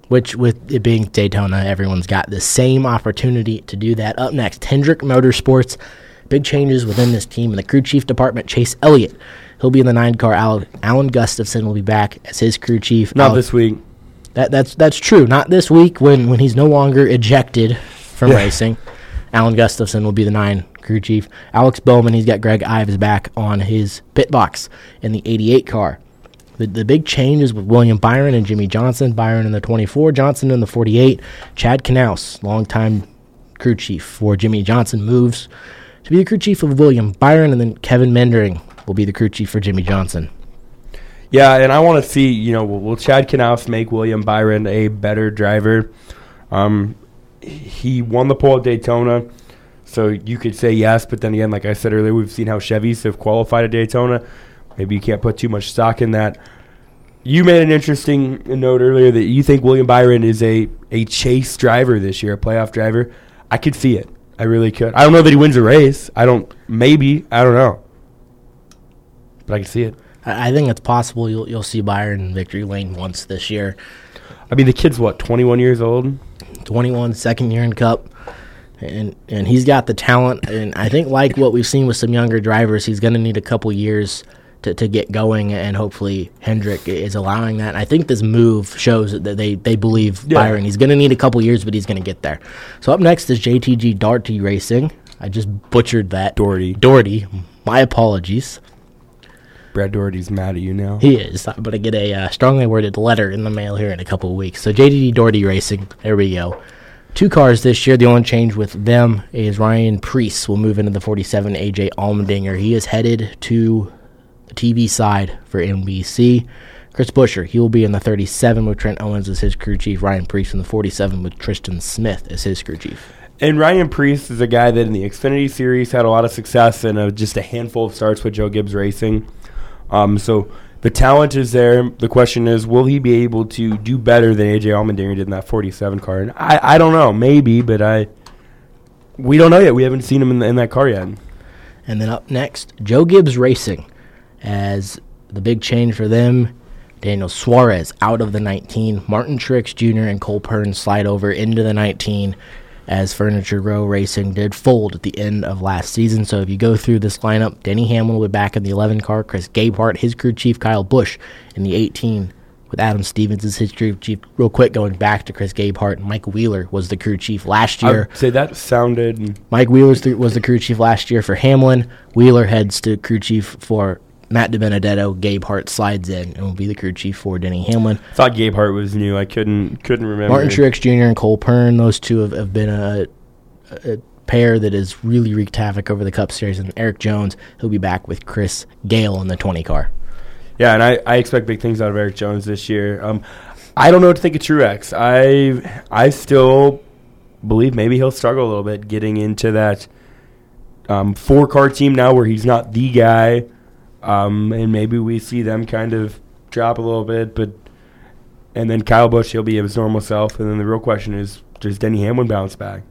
Which, with it being Daytona, everyone's got the same opportunity to do that. Up next, Hendrick Motorsports. Big changes within this team. In the crew chief department, Chase Elliott. He'll be in the 9 car. Alan Gustafson will be back as his crew chief. Not this week. That's true. Not this week when he's no longer ejected from racing. Alan Gustafson will be the 9 crew chief. Alex Bowman, he's got Greg Ives back on his pit box in the 88 car. The big change is with William Byron and Jimmy Johnson. Byron in the 24, Johnson in the 48. Chad Knaus, longtime crew chief for Jimmy Johnson, moves to be the crew chief of William Byron, and then Kevin Mendering will be the crew chief for Jimmy Johnson. Yeah, and I want to see, will Chad Knaus make William Byron a better driver? He won the pole at Daytona, so you could say yes, but then again, like I said earlier, we've seen how Chevys have qualified at Daytona. Maybe you can't put too much stock in that. You made an interesting note earlier that you think William Byron is a chase driver this year, a playoff driver. I could see it. I really could. I don't know that he wins a race. I don't know. But I can see it. I think it's possible you'll see Byron in victory lane once this year. I mean, the kid's, 21 years old? 21, second year in Cup. And he's got the talent. And I think like what we've seen with some younger drivers, he's going to need a couple years to get going, and hopefully Hendrick is allowing that. And I think this move shows that they believe Byron. He's going to need a couple years, but he's going to get there. So up next is JTG Daugherty Racing. I just butchered that. Daugherty. My apologies. Brad Doherty's mad at you now. He is. I'm going to get a strongly worded letter in the mail here in a couple of weeks. So JTG Daugherty Racing, there we go. 2 cars this year. The only change with them is Ryan Preece will move into the 47, AJ Allmendinger. He is headed to TV side for NBC. Chris Buescher, he will be in the 37 with Trent Owens as his crew chief. Ryan Preece in the 47 with Tristan Smith as his crew chief. And Ryan Preece is a guy that in the Xfinity Series had a lot of success and just a handful of starts with Joe Gibbs Racing. So the talent is there. The question is, will he be able to do better than A.J. Allmendinger did in that 47 car? And I don't know. Maybe, but we don't know yet. We haven't seen him in that car yet. And then up next, Joe Gibbs Racing as the big change for them. Daniel Suarez out of the 19. Martin Truex Jr. and Cole Pern slide over into the 19 as Furniture Row Racing did fold at the end of last season. So if you go through this lineup, Denny Hamlin will be back in the 11 car. Chris Gabehart, his crew chief. Kyle Busch in the 18 with Adam Stevens as his crew chief. Real quick, going back to Chris Gabehart, Mike Wheeler was the crew chief last year. I'd say that sounded... Mike Wheeler was the crew chief last year for Hamlin. Wheeler heads to crew chief for Matt DiBenedetto. Gabehart slides in and will be the crew chief for Denny Hamlin. I thought Gabehart was new. I couldn't remember. Martin Truex Jr. and Cole Pern, those two have been a pair that has really wreaked havoc over the Cup Series. And Eric Jones, he'll be back with Chris Gale in the 20 car. Yeah, and I expect big things out of Eric Jones this year. I don't know what to think of Truex. I still believe maybe he'll struggle a little bit getting into that four-car team now where he's not the guy. And maybe we see them kind of drop a little bit, and then Kyle Busch, he'll be his normal self. And then the real question is, does Denny Hamlin bounce back?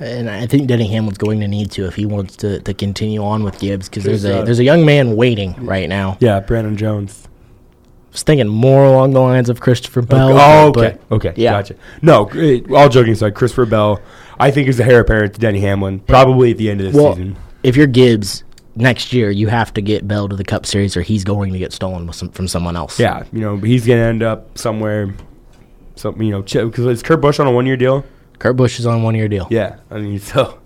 And I think Denny Hamlin's going to need to if he wants to continue on with Gibbs, because there's a young man waiting right now. Yeah, Brandon Jones. I was thinking more along the lines of Christopher Bell. Okay, yeah. Gotcha. No, all joking aside, Christopher Bell, I think, is the heir apparent to Denny Hamlin, probably at the end of this season. If you're Gibbs, next year, you have to get Bell to the Cup Series, or he's going to get stolen from someone else. Yeah, he's going to end up somewhere. So because is Kurt Busch on a one-year deal? Kurt Busch is on a one-year deal. Yeah, so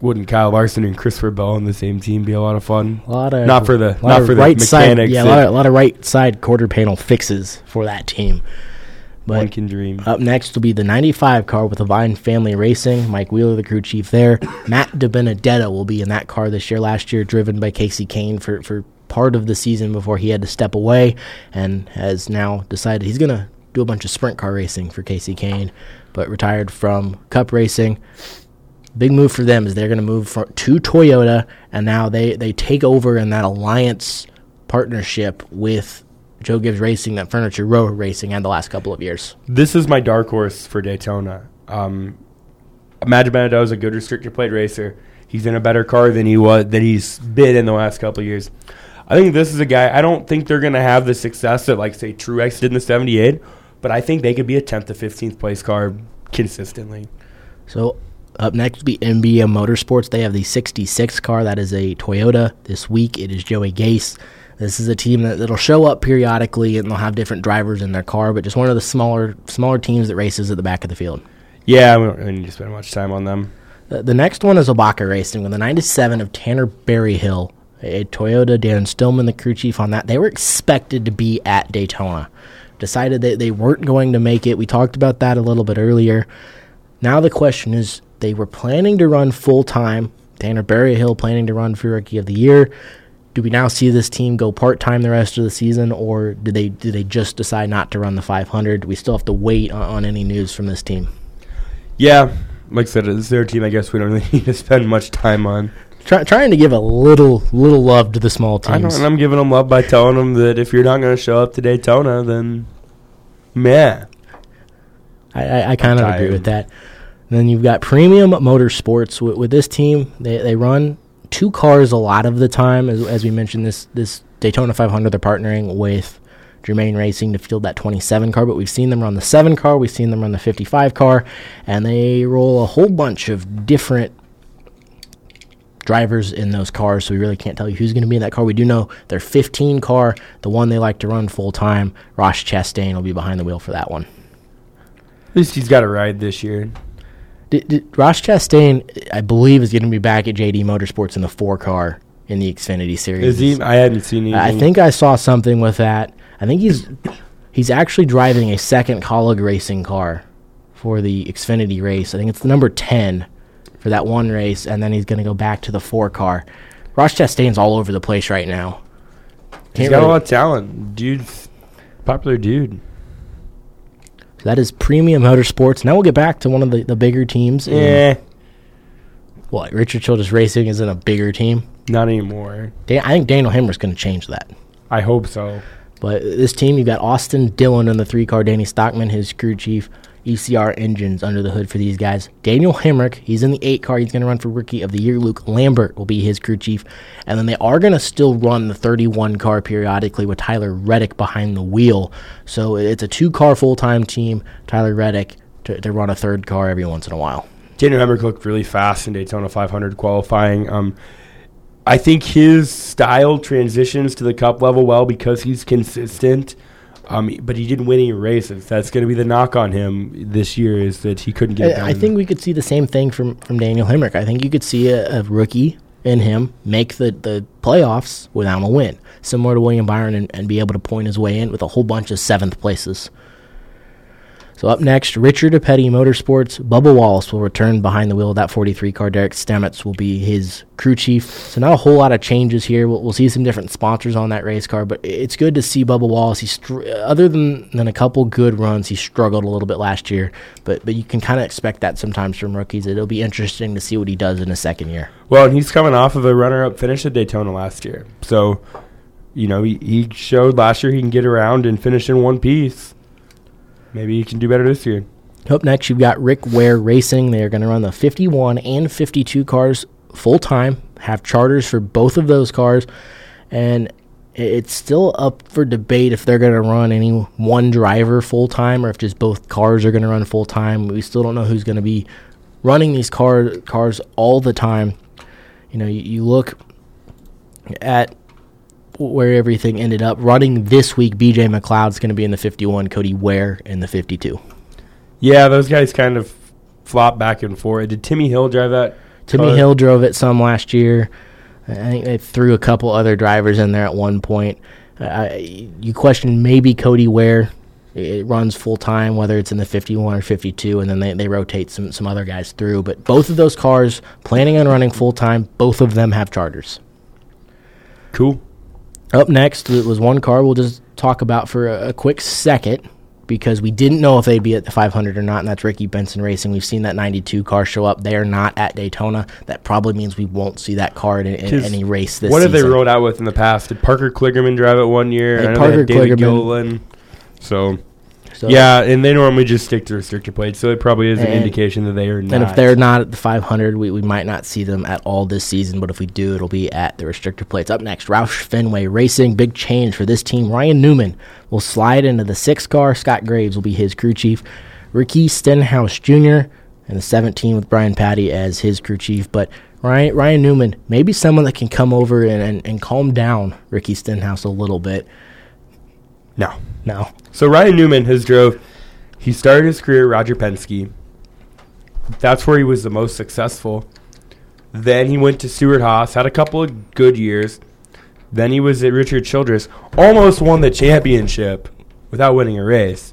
wouldn't Kyle Larson and Christopher Bell on the same team be a lot of fun? Not for the mechanics. A lot of right side quarter panel fixes for that team. But one can dream. Up next will be the 95 car with the Vine Family Racing. Mike Wheeler, the crew chief there. Matt DiBenedetto will be in that car this year. Last year, driven by Casey Kane for part of the season before he had to step away, and has now decided he's going to do a bunch of sprint car racing for Casey Kane, but retired from Cup Racing. Big move for them is they're going to move to Toyota, and now they take over in that alliance partnership with Joe Gibbs Racing, that Furniture Row Racing, and the last couple of years. This is my dark horse for Daytona. Matt DiBenedetto is a good restrictor plate racer. He's in a better car than he's been in the last couple of years. I think this is a guy. I don't think they're going to have the success that, say, Truex did in the 78, but I think they could be a 10th to 15th place car consistently. So up next will be NBM Motorsports. They have the 66 car. That is a Toyota. This week it is Joey Gase. This is a team that'll show up periodically, and they'll have different drivers in their car, but just one of the smaller teams that races at the back of the field. Yeah, we don't really need to spend much time on them. The next one is Obaka Racing with a 97 of Tanner Berryhill, a Toyota. Darren Stillman, the crew chief on that. They were expected to be at Daytona. Decided that they weren't going to make it. We talked about that a little bit earlier. Now the question is, they were planning to run full-time. Tanner Berryhill planning to run for Rookie of the Year. Do we now see this team go part-time the rest of the season, or did they just decide not to run the 500? Do we still have to wait on any news from this team? Yeah, like I said, it's their team. I guess we don't really need to spend much time on. Trying to give a little love to the small teams. And I'm giving them love by telling them that if you're not going to show up to Daytona, then meh. I kind of agree with that. And then you've got Premium Motorsports. With this team, they run two cars a lot of the time. As we mentioned, this Daytona 500, they're partnering with Germain Racing to field that 27 car, but we've seen them run the 7 car, we've seen them run the 55 car, and they roll a whole bunch of different drivers in those cars, so we really can't tell you who's going to be in that car. We do know their 15 car, the one they like to run full-time, Ross Chastain will be behind the wheel for that one. At least he's got a ride this year. Ross Chastain, I believe, is going to be back at JD Motorsports in the 4 car in the Xfinity Series. Is he? I hadn't seen anything. I think I saw something with that. I think he's actually driving a second Colleague Racing car for the Xfinity race. I think it's the number 10 for that one race, and then he's going to go back to the 4 car. Ross Chastain's all over the place right now. He's got a lot of talent. Dude's popular dude. So that is Premium Motorsports. Now we'll get back to one of the bigger teams. Yeah. What, Richard Childress Racing isn't a bigger team? Not anymore. I think Daniel Hemrick's going to change that. I hope so. But this team, you've got Austin Dillon in the three-car, Danny Stockman, his crew chief, ECR Engines under the hood for these guys. Daniel Hemrick, he's in the 8-car. He's going to run for Rookie of the Year. Luke Lambert will be his crew chief. And then they are going to still run the 31-car periodically with Tyler Reddick behind the wheel. So it's a 2-car full-time team, Tyler Reddick, to run a third car every once in a while. Daniel Hemrick looked really fast in Daytona 500 qualifying. I think his style transitions to the Cup level well because he's consistent, but he didn't win any races. That's going to be the knock on him this year is that he couldn't get it done. I think we could see the same thing from Daniel Hemrick. I think you could see a rookie in him make the playoffs without a win, similar to William Byron, and be able to point his way in with a whole bunch of seventh places. So up next, Richard Petty Motorsports. Bubba Wallace will return behind the wheel of that 43 car. Derek Stamets will be his crew chief. So not a whole lot of changes here. We'll see some different sponsors on that race car, but it's good to see Bubba Wallace. He's other than a couple good runs, he struggled a little bit last year, but you can kind of expect that sometimes from rookies. It'll be interesting to see what he does in his second year. Well, and he's coming off of a runner-up finish at Daytona last year. So, you know, he showed last year he can get around and finish in one piece. Maybe you can do better this year. Up next, you've got Rick Ware Racing. They're going to run the 51 and 52 cars full-time, have charters for both of those cars, and it's still up for debate if they're going to run any one driver full-time or if just both cars are going to run full-time. We still don't know who's going to be running these cars all the time. You know, you look at where everything ended up. Running this week, B.J. McLeod's going to be in the 51, Cody Ware in the 52. Yeah, those guys kind of flop back and forth. Did Timmy Hill drive that? Timmy Hill drove it some last year. I think they threw a couple other drivers in there at one point. You question maybe Cody Ware. It runs full-time, whether it's in the 51 or 52, and then they rotate some other guys through. But both of those cars planning on running full-time, both of them have charters. Cool. Up next, it was one car we'll just talk about for a quick second because we didn't know if they'd be at the 500 or not, and that's Ricky Benson Racing. We've seen that 92 car show up. They are not at Daytona. That probably means we won't see that car in any race this season. What have they rolled out with in the past? Did Parker Kligerman drive it one year? And Parker Kligerman. So, yeah, and they normally just stick to restricted plates, so it probably is an indication that they are not. And if they're not at the 500, we might not see them at all this season, but if we do, it'll be at the restricted plates. Up next, Roush Fenway Racing. Big change for this team. Ryan Newman will slide into the 6 car. Scott Graves will be his crew chief. Ricky Stenhouse Jr. in the 17 with Brian Patty as his crew chief, but Ryan Newman, maybe someone that can come over and calm down Ricky Stenhouse a little bit. No. So Ryan Newman he started his career at Roger Penske. That's where he was the most successful. Then he went to Stewart Haas, had a couple of good years. Then he was at Richard Childress, almost won the championship without winning a race.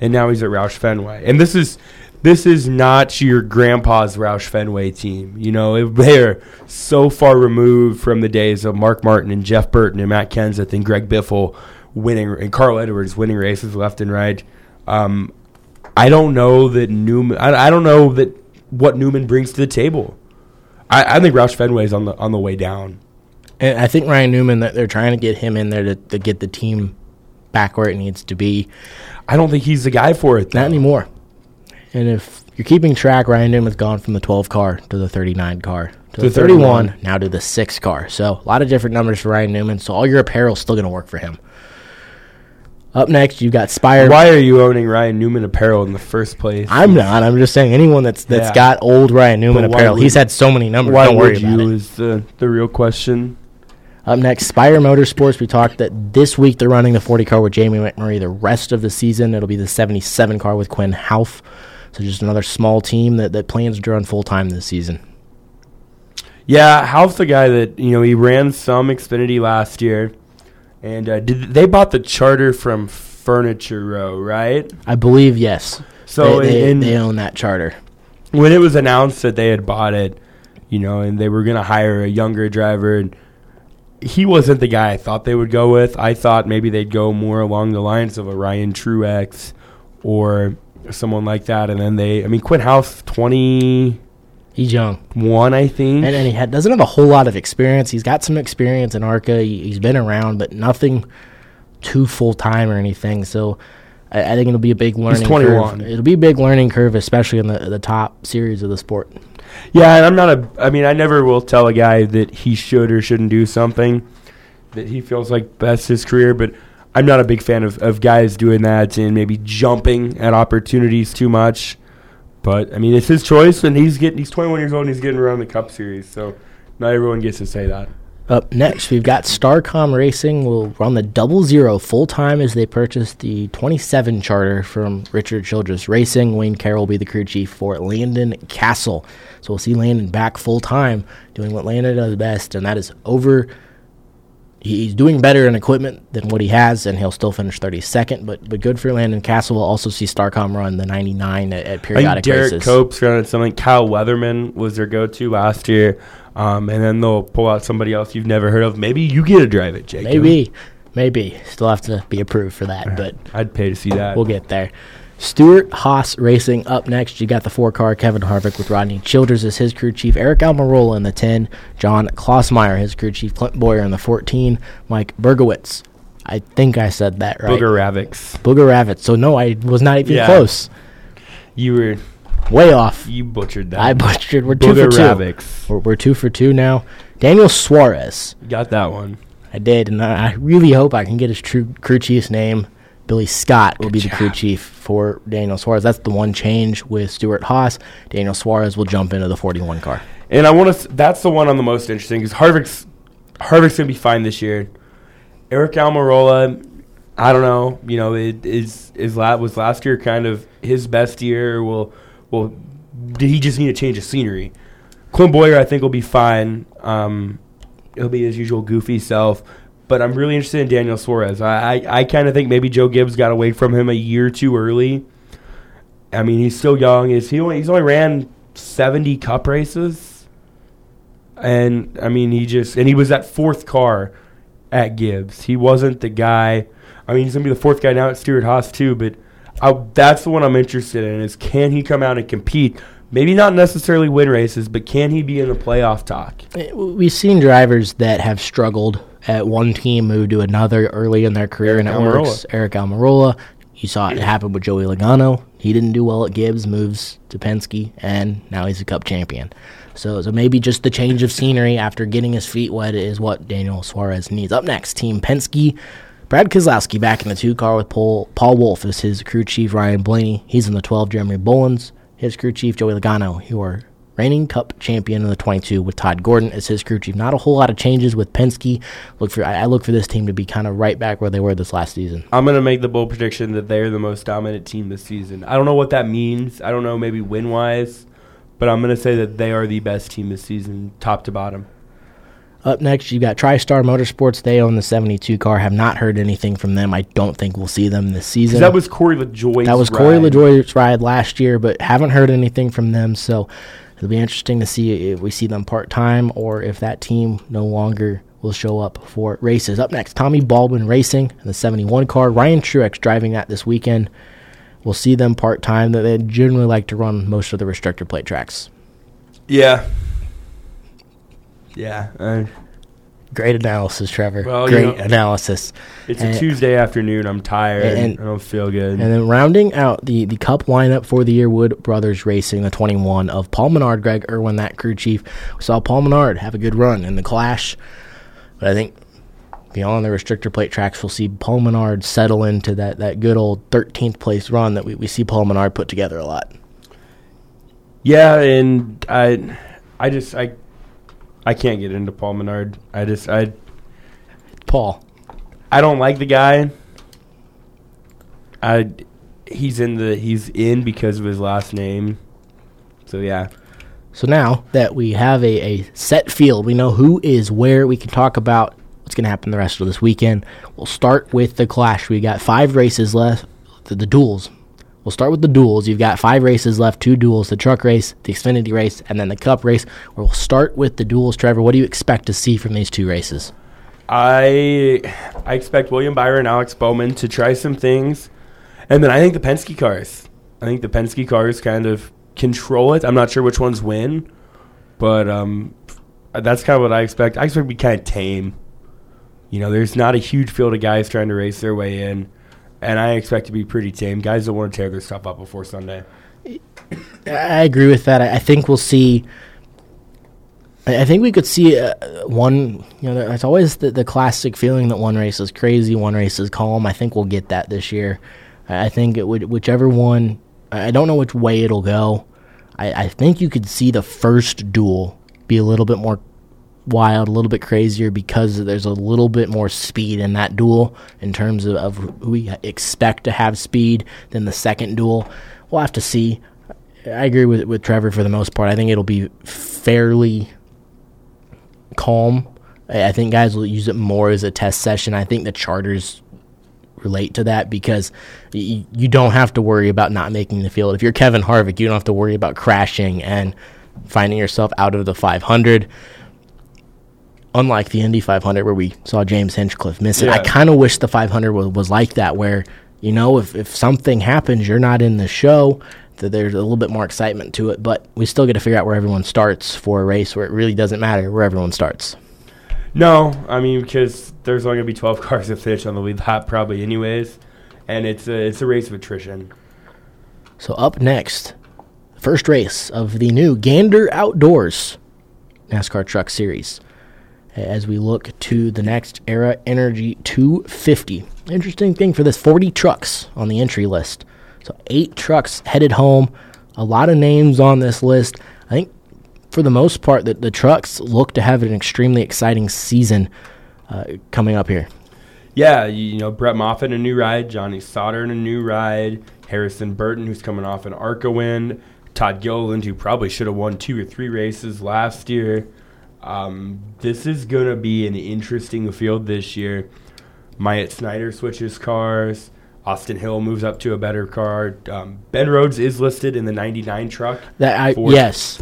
And now he's at Roush Fenway. And this is not your grandpa's Roush Fenway team. You know, they're so far removed from the days of Mark Martin and Jeff Burton and Matt Kenseth and Greg Biffle winning, and Carl Edwards winning races left and right. I don't know that Newman. I don't know that what Newman brings to the table. I think Roush Fenway's on the way down, and I think Ryan Newman, that they're trying to get him in there to get the team back where it needs to be. I don't think he's the guy for it though. Not anymore. And if you're keeping track, Ryan Newman's gone from the 12 car to the 39 car to the 31, now to the 6 car. So a lot of different numbers for Ryan Newman. So all your apparel's still going to work for him. Up next, you've got Spire. Why are you owning Ryan Newman apparel in the first place? I'm not. I'm just saying anyone that's got old Ryan Newman apparel, he's had so many numbers. Don't worry about it. Why would you is the real question. Up next, Spire Motorsports. We talked that this week they're running the 40 car with Jamie McMurray. The rest of the season, it'll be the 77 car with Quinn Houff. So just another small team that plans to run full-time this season. Yeah, Houff's the guy that, you know, he ran some Xfinity last year. And they bought the charter from Furniture Row, right? I believe, yes. So they own that charter. When it was announced that they had bought it, you know, and they were going to hire a younger driver. And he wasn't the guy I thought they would go with. I thought maybe they'd go more along the lines of a Ryan Truex or someone like that. And then they, I mean, Quint House, 20... He's young. One, I think. And he doesn't have a whole lot of experience. He's got some experience in ARCA. He's been around, but nothing too full-time or anything. So I think it'll be a big learning curve. He's 21. It'll be a big learning curve, especially in the top series of the sport. Yeah, and I'm not a – I mean, I never will tell a guy that he should or shouldn't do something that he feels like best his career, but I'm not a big fan of guys doing that and maybe jumping at opportunities too much. But, I mean, it's his choice, and he's 21 years old, and he's getting around the Cup Series. So not everyone gets to say that. Up next, we've got Starcom Racing. We'll run the 00 full-time as they purchase the 27 charter from Richard Childress Racing. Wayne Carroll will be the crew chief for Landon Castle. So we'll see Landon back full-time doing what Landon does best, and that is over. He's doing better in equipment than what he has, and he'll still finish 32nd. But good for Landon Castle. We'll also see Starcom run the 99 at periodic races. Derek Cope's running something. Kyle Weatherman was their go-to last year. And then they'll pull out somebody else you've never heard of. Maybe you get to drive it, Jake. Maybe. Still have to be approved for that. But I'd pay to see that. We'll get there. Stewart Haas Racing up next. You got the 4-car Kevin Harvick with Rodney Childers as his crew chief, Eric Almirola in the 10, John Klossmeyer his crew chief, Clint Boyer in the 14, Mike Bergowitz. I think I said that right. Bogarevitz. So no, I was not even close. You were way off. You butchered that. I butchered. We're 2 for 2. We're 2 for 2 now. Daniel Suarez. You got that one. I did, and I really hope I can get his true crew chief's name. Billy Scott will be the crew chief for Daniel Suarez. That's the one change with Stewart Haas. Daniel Suarez will jump into the 41 car. And I want to. That's the one on the most interesting because Harvick's going to be fine this year. Eric Almirola, I don't know. You know, was last year kind of his best year. Well, did he just need a change of scenery? Clint Boyer, I think, will be fine. He'll be his usual goofy self. But I'm really interested in Daniel Suarez. I kind of think maybe Joe Gibbs got away from him a year too early. I mean, he's still young. He's only ran 70 Cup races, and I mean, he was that 4th car at Gibbs. He wasn't the guy. I mean, he's gonna be the 4th guy now at Stewart Haas too. But that's the one I'm interested in is can he come out and compete? Maybe not necessarily win races, but can he be in the playoff talk? We've seen drivers that have struggled at one team move to another early in their career, and it works. Eric Almirola, you saw it happen with Joey Logano. He didn't do well at Gibbs, moves to Penske, and now he's a Cup champion. So maybe just the change of scenery after getting his feet wet is what Daniel Suarez needs. Up next, Team Penske. Brad Keselowski back in the 2-car with Paul Wolf as his crew chief. Ryan Blaney, he's in the 12. Jeremy Bolins, his crew chief. Joey Logano, who are reigning Cup champion in the 22 with Todd Gordon as his crew chief. Not a whole lot of changes with Penske. I look for this team to be kind of right back where they were this last season. I'm going to make the bold prediction that they're the most dominant team this season. I don't know what that means. I don't know, maybe win-wise, but I'm going to say that they are the best team this season, top to bottom. Up next, you've got TriStar Motorsports. They own the 72 car. Have not heard anything from them. I don't think we'll see them this season. That was Corey LaJoie's ride. That was Corey LaJoie's ride last year, but haven't heard anything from them. So it'll be interesting to see if we see them part-time or if that team no longer will show up for races. Up next, Tommy Baldwin Racing in the 71 car. Ryan Truex driving that this weekend. We'll see them part-time. They generally like to run most of the restrictor plate tracks. Yeah. Great analysis, Trevor. Well, analysis. It's a Tuesday afternoon. I'm tired. And I don't feel good. And then rounding out the Cup lineup for the year, Wood Brothers Racing, the 21 of Paul Menard, Greg Irwin, that crew chief. We saw Paul Menard have a good run in the Clash. But I think beyond the restrictor plate tracks, we'll see Paul Menard settle into that good old 13th place run that we see Paul Menard put together a lot. Yeah, and I can't get into Paul Menard. I don't like the guy. He's in because of his last name. So yeah. So now that we have a set field, we know who is where. We can talk about what's going to happen the rest of this weekend. We'll start with the Clash. We got 5 races left. The duels. We'll start with the duels. You've got 5 races left, 2 duels, the truck race, the Xfinity race, and then the Cup race. We'll start with the duels. Trevor, what do you expect to see from these 2 races? I expect William Byron and Alex Bowman to try some things. And then I think the Penske cars. I think the Penske cars kind of control it. I'm not sure which ones win, but that's kind of what I expect. I expect to be kind of tame. You know, there's not a huge field of guys trying to race their way in, and I expect to be pretty tame. Guys don't want to tear their stuff up before Sunday. I agree with that. I think we'll see – I think we could see one – you know, it's always the classic feeling that one race is crazy, one race is calm. I think we'll get that this year. I think it would whichever one – I don't know which way it'll go. I think you could see the first duel be a little bit more wild, a little bit crazier, because there's a little bit more speed in that duel in terms of who we expect to have speed than the second duel. We'll have to see. I agree with Trevor for the most part. I think it'll be fairly calm. I think guys will use it more as a test session. I think the charters relate to that because you don't have to worry about not making the field. If you're Kevin Harvick, you don't have to worry about crashing and finding yourself out of the 500. Unlike the Indy 500 where we saw James Hinchcliffe miss it. Yeah. I kind of wish the 500 was like that where, you know, if something happens, you're not in the show, that there's a little bit more excitement to it. But we still get to figure out where everyone starts for a race where it really doesn't matter where everyone starts. No, I mean, because there's only going to be 12 cars that finish on the lead lap probably anyways, and it's a race of attrition. So up next, first race of the new Gander Outdoors NASCAR Truck Series as we look to the next Era Energy 250. Interesting thing for this, 40 trucks on the entry list. So 8 trucks headed home, a lot of names on this list. I think for the most part that the trucks look to have an extremely exciting season coming up here. Yeah, you know, Brett Moffitt a new ride, Johnny Sauter in a new ride, Harrison Burton, who's coming off an ARCA win, Todd Gilliland, who probably should have won 2 or 3 races last year. This is going to be an interesting field this year. Myatt Snider switches cars. Austin Hill moves up to a better car. Ben Rhodes is listed in the 99 truck. I missed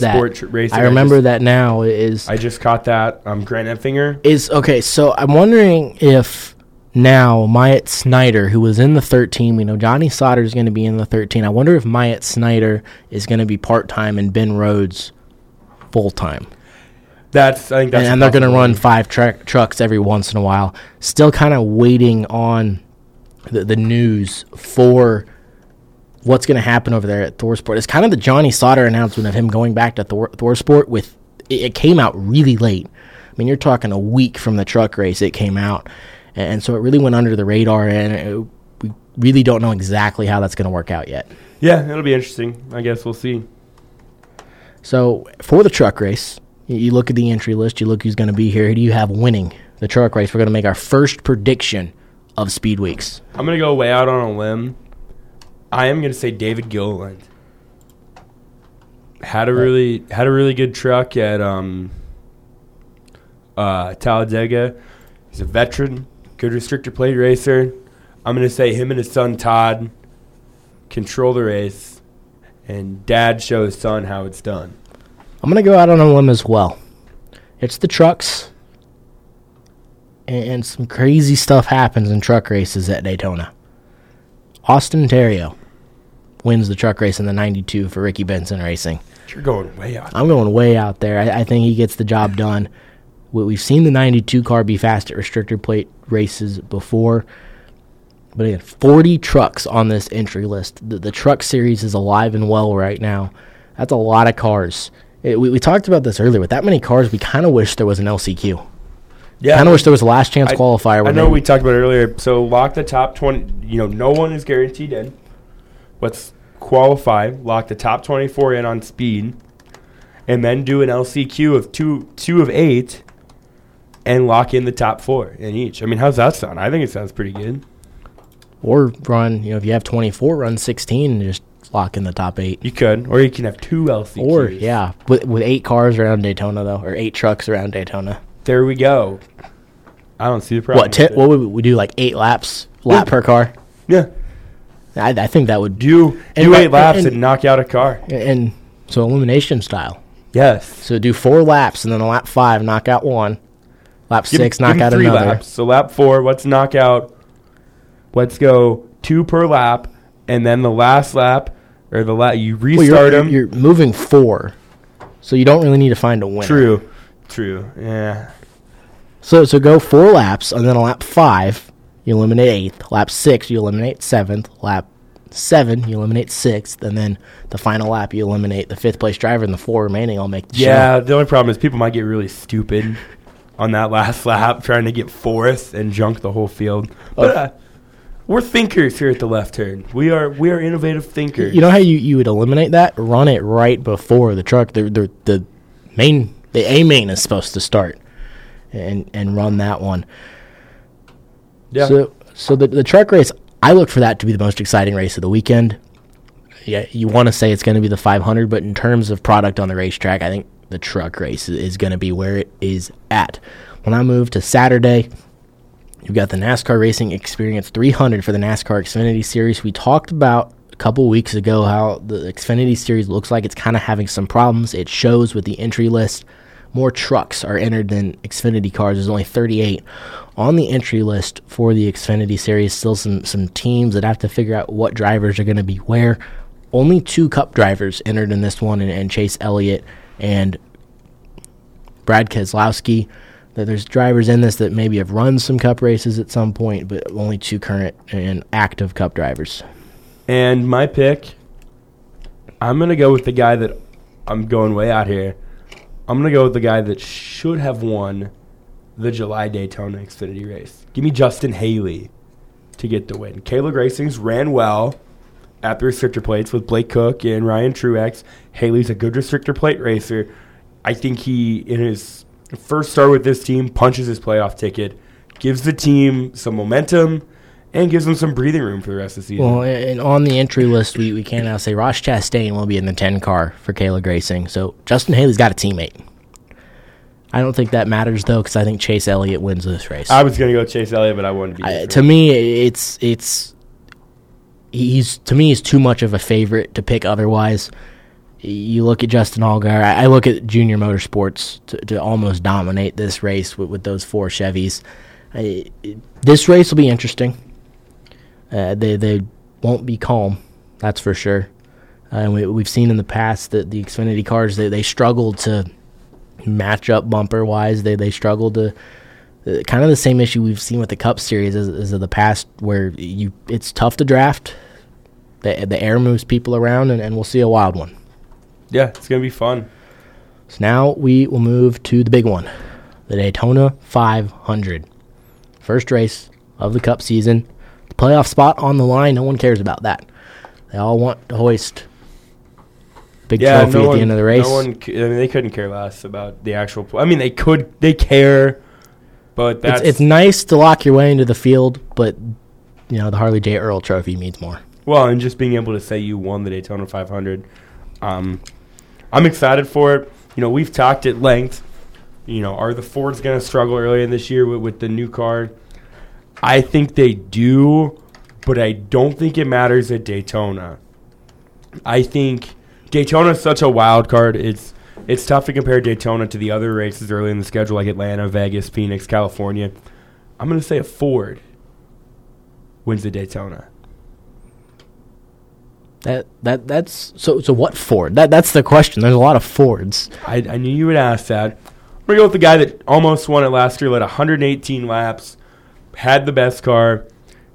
that. I remember that now. I just caught that. Grant Enfinger. Okay, so I'm wondering if now Myatt Snider, who was in the 13, we know Johnny Sauter is going to be in the 13. I wonder if Myatt Snider is going to be part-time and Ben Rhodes full-time. I think they're going to run 5 trucks every once in a while. Still kind of waiting on the news for what's going to happen over there at ThorSport. It's kind of the Johnny Sauter announcement of him going back to ThorSport. It came out really late. I mean, you're talking a week from the truck race it came out. And so it really went under the radar, and we really don't know exactly how that's going to work out yet. Yeah, it'll be interesting. I guess we'll see. So for the truck race, you look at the entry list, you look who's going to be here. Who do you have winning the truck race? We're going to make our first prediction of Speed Weeks. I'm going to go way out on a limb. I am going to say David Gilliland. Had a really good truck at Talladega. He's a veteran, good restrictor plate racer. I'm going to say him and his son Todd control the race, and Dad shows son how it's done. I'm going to go out on a limb as well. It's the trucks, and some crazy stuff happens in truck races at Daytona. Austin Terrio wins the truck race in the 92 for Ricky Benson Racing. You're going way out. I'm going way out there. I think he gets the job done. We've seen the 92 car be fast at restrictor plate races before. But again, 40 trucks on this entry list. The truck series is alive and well right now. That's a lot of cars. We talked about this earlier. With that many cars, we kind of wish there was an LCQ. Yeah, kind of wish there was a last chance qualifier. I know we talked about it earlier. So lock the top 20. You know, no one is guaranteed in. Let's qualify, lock the top 24 in on speed, and then do an LCQ of two of 8, and lock in the top 4 in each. I mean, how's that sound? I think it sounds pretty good. Or run, you know, if you have 24, run 16 and just lock in the top 8. You could. Or you can have 2 LCQs. Or, yeah, with 8 cars around Daytona, though, or 8 trucks around Daytona. There we go. I don't see the problem. What would we do, like 8 laps? Lap per car? Yeah. I think that would do 8 laps and knock out a car. And so elimination style. Yes. So do 4 laps, and then lap 5, knock out one. Lap 6, knock out another. 3 laps. So lap 4, let's knock out. Let's go 2 per lap, and then the last lap or the you restart them. You're moving 4, so you don't really need to find a winner. True. Yeah. So go 4 laps, and then on lap 5, you eliminate 8th. Lap 6, you eliminate 7th. Lap 7, you eliminate 6th. And then the final lap, you eliminate the 5th place driver, and the 4 remaining all make the show. Yeah, the only problem is people might get really stupid on that last lap trying to get 4th and junk the whole field. But we're thinkers here at the Left Turn. We are innovative thinkers. You know how you would eliminate that? Run it right before the truck. The A-main is supposed to start. And run that one. Yeah. So the truck race, I look for that to be the most exciting race of the weekend. Yeah, you want to say it's going to be the 500, but in terms of product on the racetrack, I think the truck race is going to be where it is at. When I move to Saturday, you've got the NASCAR Racing Experience 300 for the NASCAR Xfinity Series. We talked about a couple weeks ago how the Xfinity Series looks like it's kind of having some problems. It shows with the entry list. More trucks are entered than Xfinity cars. There's only 38 on the entry list for the Xfinity Series. Still some teams that have to figure out what drivers are going to be where. Only 2 Cup drivers entered in this one, and Chase Elliott and Brad Keselowski. There's drivers in this that maybe have run some Cup races at some point, but only 2 current and active Cup drivers. And my pick, I'm going to go with the guy that I'm going way out here. I'm going to go with the guy that should have won the July Daytona Xfinity race. Give me Justin Haley to get the win. Caleb Racing's ran well at the restrictor plates with Blake Cook and Ryan Truex. Haley's a good restrictor plate racer. I think he, in his first start with this team, punches his playoff ticket, gives the team some momentum, and gives them some breathing room for the rest of the season. Well, and on the entry list, we can now say Ross Chastain will be in the 10 car for Caleb Racing. So Justin Haley's got a teammate. I don't think that matters, though, because I think Chase Elliott wins this race. I was going to go Chase Elliott, but I wanted to be different. To me, he's too much of a favorite to pick otherwise. You look at Justin Allgaier. I look at Junior Motorsports to almost dominate this race with those 4 Chevys. This race will be interesting. They won't be calm, that's for sure. And we've seen in the past that the Xfinity cars, they struggled to match up bumper-wise. They struggled to kind of the same issue we've seen with the Cup Series as of the past, where it's tough to draft. The air moves people around, and we'll see a wild one. Yeah, it's going to be fun. So now we will move to the big one, the Daytona 500. First race of the Cup season. Playoff spot on the line, no one cares about that. They all want to hoist big trophy at the end of the race. They couldn't care less about the actual – I mean, they care, but that's – It's nice to lock your way into the field, but, you know, the Harley J. Earl trophy means more. Well, and just being able to say you won the Daytona 500, I'm excited for it. You know, we've talked at length. You know, are the Fords going to struggle early in this year with the new car? I think they do, but I don't think it matters at Daytona. I think Daytona is such a wild card. It's tough to compare Daytona to the other races early in the schedule, like Atlanta, Vegas, Phoenix, California. I'm going to say a Ford wins the Daytona. That's so what Ford? That's the question. There's a lot of Fords. I knew you would ask that. We're going to go with the guy that almost won it last year, led 118 laps. Had the best car,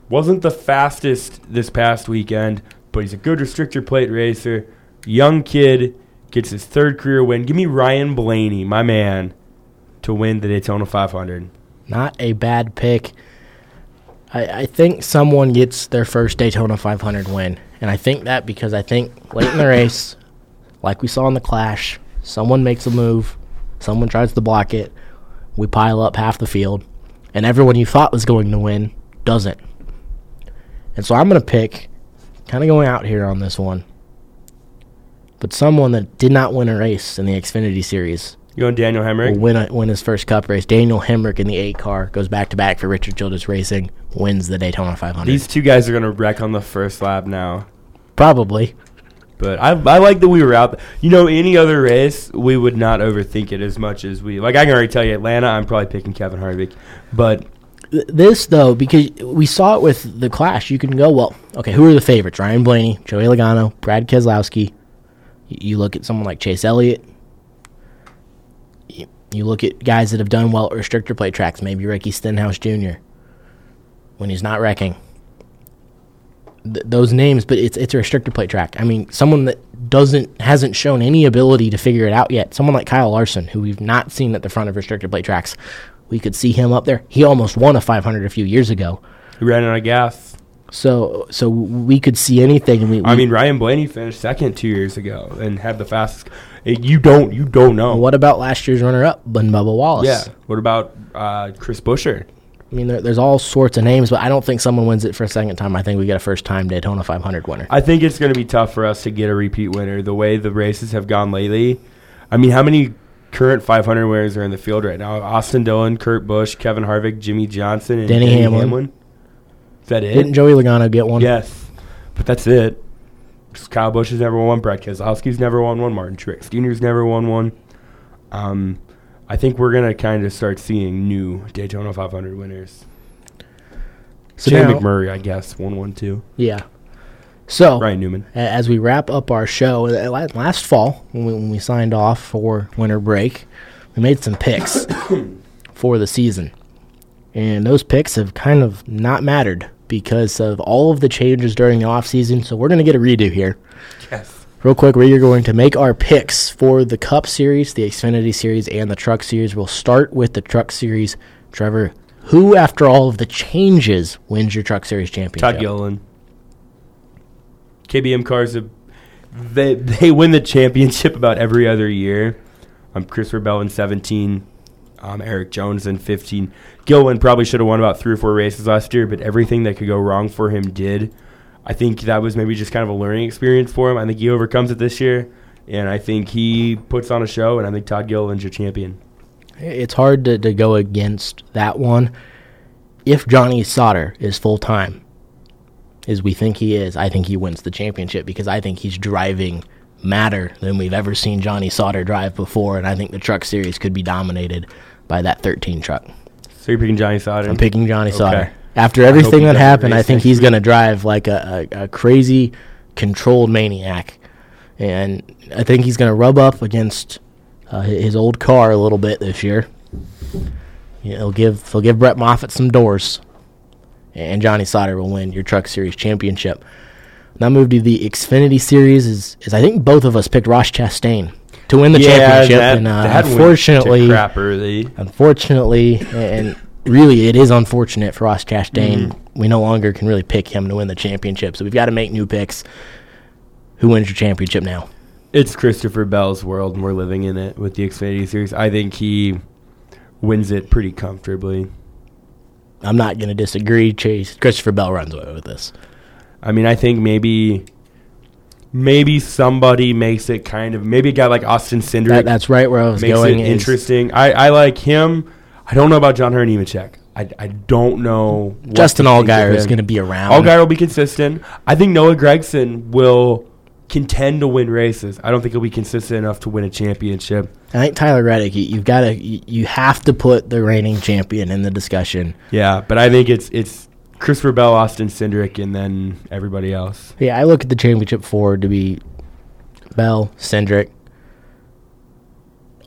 wasn't the fastest this past weekend, but he's a good restrictor plate racer. Young kid, gets his 3rd career win. Give me Ryan Blaney, my man, to win the Daytona 500. Not a bad pick. I think someone gets their first Daytona 500 win, and I think that because I think late in the race, like we saw in the Clash, someone makes a move, someone tries to block it, we pile up half the field. And everyone you thought was going to win doesn't. And so I'm going to pick, kind of going out here on this one, but someone that did not win a race in the Xfinity Series You going Daniel Hemrick? Will win his first Cup race. Daniel Hemrick in the 8 car goes back-to-back for Richard Childress Racing, wins the Daytona 500. These two guys are going to wreck on the first lap now. Probably. But I like that we were out. You know, any other race, we would not overthink it as much as we. Like, I can already tell you, Atlanta, I'm probably picking Kevin Harvick. But this, though, because we saw it with the Clash, you can go, well, okay, who are the favorites? Ryan Blaney, Joey Logano, Brad Keselowski. You look at someone like Chase Elliott. You look at guys that have done well at restrictor plate tracks, maybe Ricky Stenhouse Jr. when he's not wrecking. Those names, but it's a restrictor plate track. I mean, someone that hasn't shown any ability to figure it out yet. Someone like Kyle Larson, who we've not seen at the front of restrictor plate tracks. We could see him up there. He almost won a 500 a few years ago. He ran out of gas. So we could see anything. I mean, Ryan Blaney finished second 2 years ago and had the fastest. You don't know. What about last year's runner-up, Bun Bubba Wallace? Yeah. What about Chris Buescher? I mean, there's all sorts of names, but I don't think someone wins it for a second time. I think we get a first-time Daytona 500 winner. I think it's going to be tough for us to get a repeat winner the way the races have gone lately. I mean, how many current 500 winners are in the field right now? Austin Dillon, Kurt Busch, Kevin Harvick, Jimmy Johnson, and Denny Hamlin. Is that it? Didn't Joey Logano get one? Yes, but that's it. Kyle Busch has never won one. Brad Keselowski's never won one. Martin Truex Jr.'s never won one. I think we're going to kind of start seeing new Daytona 500 winners. So Jamie McMurray, I guess, won one too. Yeah. So Ryan Newman. As we wrap up our show, last fall when we signed off for winter break, we made some picks for the season. And those picks have kind of not mattered because of all of the changes during the offseason, so we're going to get a redo here. Yes. Real quick, we are going to make our picks for the Cup Series, the Xfinity Series, and the Truck Series. We'll start with the Truck Series. Trevor, who, after all of the changes, wins your Truck Series championship? Todd Gilliland. KBM Cars, they win the championship about every other year. Chris Rebell in 17. Eric Jones in 15. Gilliland probably should have won about 3 or 4 races last year, but everything that could go wrong for him did. I think that was maybe just kind of a learning experience for him. I think he overcomes it this year, and I think he puts on a show, and I think Todd Gilliland's your champion. It's hard to go against that one. If Johnny Sauter is full-time, as we think he is, I think he wins the championship because I think he's driving madder than we've ever seen Johnny Sauter drive before, and I think the Truck Series could be dominated by that 13 truck. So you're picking Johnny Sauter? I'm picking Johnny Sauter. After everything that happened, I think he's going to drive like a crazy, controlled maniac. And I think he's going to rub up against his old car a little bit this year. He'll give Brett Moffitt some doors, and Johnny Sauter will win your Truck Series championship. Now move to the Xfinity Series is I think both of us picked Ross Chastain to win the championship, unfortunately, and really it is unfortunate for Ross Chastain. We no longer can really pick him to win the championship, so we've got to make new picks. Who wins your championship now? It's Christopher Bell's world, and we're living in it with the Xfinity Series. I think he wins it pretty comfortably. I'm not going to disagree, Chase. Christopher Bell runs away with this. I mean, I think maybe somebody makes it kind of – maybe a guy like Austin Cindric. That's right where I was going. Makes it interesting. I like him. I don't know about John Hunter Nemechek. I don't know. Justin Allgaier is going to be around. Allgaier will be consistent. I think Noah Gragson will contend to win races. I don't think he'll be consistent enough to win a championship. I think Tyler Reddick, you have to put the reigning champion in the discussion. Yeah, but I think it's Christopher Bell, Austin Cindric, and then everybody else. Yeah, I look at the championship four to be Bell, Cindric,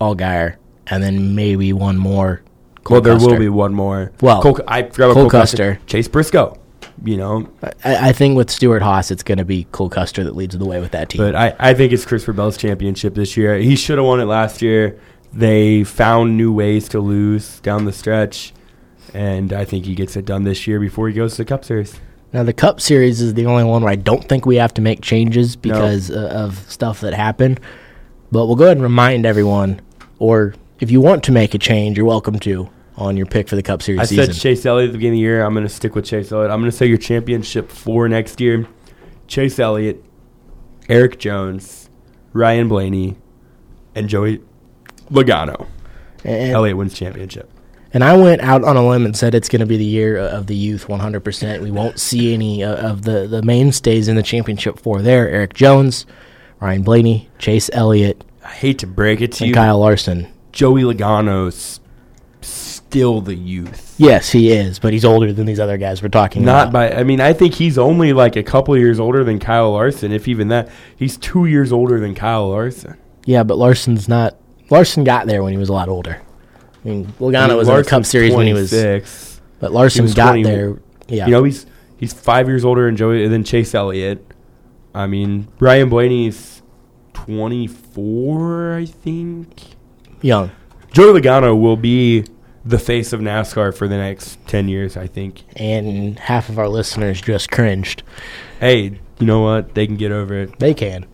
Allgaier, and then maybe one more. There will be one more. Well, Cole Custer. Chase Briscoe. You know, I think with Stewart Haas, it's going to be Cole Custer that leads the way with that team. But I think it's Christopher Bell's championship this year. He should have won it last year. They found new ways to lose down the stretch. And I think he gets it done this year before he goes to the Cup Series. Now, the Cup Series is the only one where I don't think we have to make changes because of stuff that happened. But we'll go ahead and remind everyone, or if you want to make a change, you're welcome to on your pick for the Cup Series season. I said Chase Elliott at the beginning of the year. I'm going to stick with Chase Elliott. I'm going to say your championship for next year. Chase Elliott, Eric Jones, Ryan Blaney, and Joey Logano. And Elliott wins championship. And I went out on a limb and said it's going to be the year of the youth, 100%. We won't see any of the mainstays in the championship four there. Eric Jones, Ryan Blaney, Chase Elliott. I hate to break it to you. And Kyle Larson. Joey Logano's still the youth. Yes, he is, but he's older than these other guys we're talking about. Not by, I mean, I think he's only like a couple of years older than Kyle Larson, if even that. He's 2 years older than Kyle Larson. Yeah, but Larson's not. Larson got there when he was a lot older. I mean, Logano was in the Cup Series when he was 6. But Larson got there. Yeah. You know, he's 5 years older than Joey, and then Chase Elliott. I mean, Ryan Blaney's 24, I think. Young. Joey Logano will be the face of NASCAR for the next 10 years, I think. And half of our listeners just cringed. Hey, you know what? They can get over it. They can.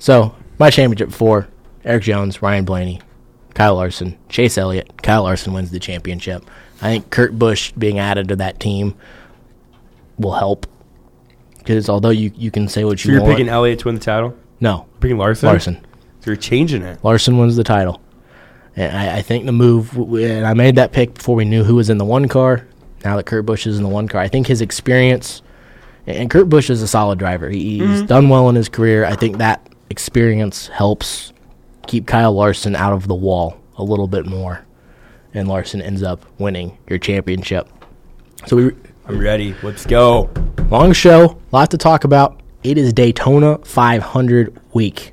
So, my championship four, Eric Jones, Ryan Blaney, Kyle Larson, Chase Elliott. Kyle Larson wins the championship. I think Kurt Busch being added to that team will help. Because although you can say what you want. So you're picking Elliott to win the title? No. You're picking Larson? Larson. So you're changing it. Larson wins the title. And I think the move, and I made that pick before we knew who was in the one car. Now that Kurt Busch is in the one car, I think his experience, and Kurt Busch is a solid driver. He's done well in his career. I think that experience helps keep Kyle Larson out of the wall a little bit more, and Larson ends up winning your championship. So I'm ready. Let's go. Long show, lot to talk about. It is Daytona 500 week.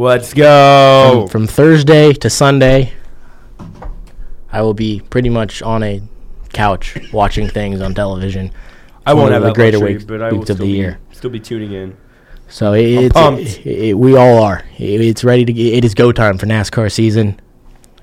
Let's go. From Thursday to Sunday, I will be pretty much on a couch watching things on television. I won't have a greater week, but I will still be tuning in. So we all are. It's ready to. It is go time for NASCAR season.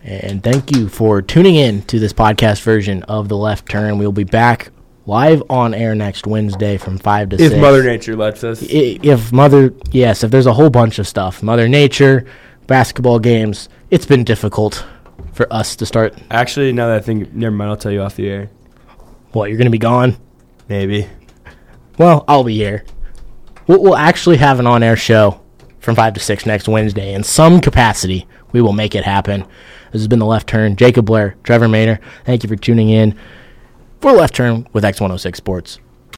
And thank you for tuning in to this podcast version of The Left Turn. We'll be back live on air next Wednesday from 5 to 6. If Mother Nature lets us. If there's a whole bunch of stuff. Mother Nature, basketball games. It's been difficult for us to start. Actually, now that I think, never mind, I'll tell you off the air. What, you're going to be gone? Maybe. Well, I'll be here. We'll actually have an on-air show from 5 to 6 next Wednesday. In some capacity, we will make it happen. This has been The Left Turn. Jacob Blair, Trevor Maynor, thank you for tuning in for Left Turn with X106 Sports.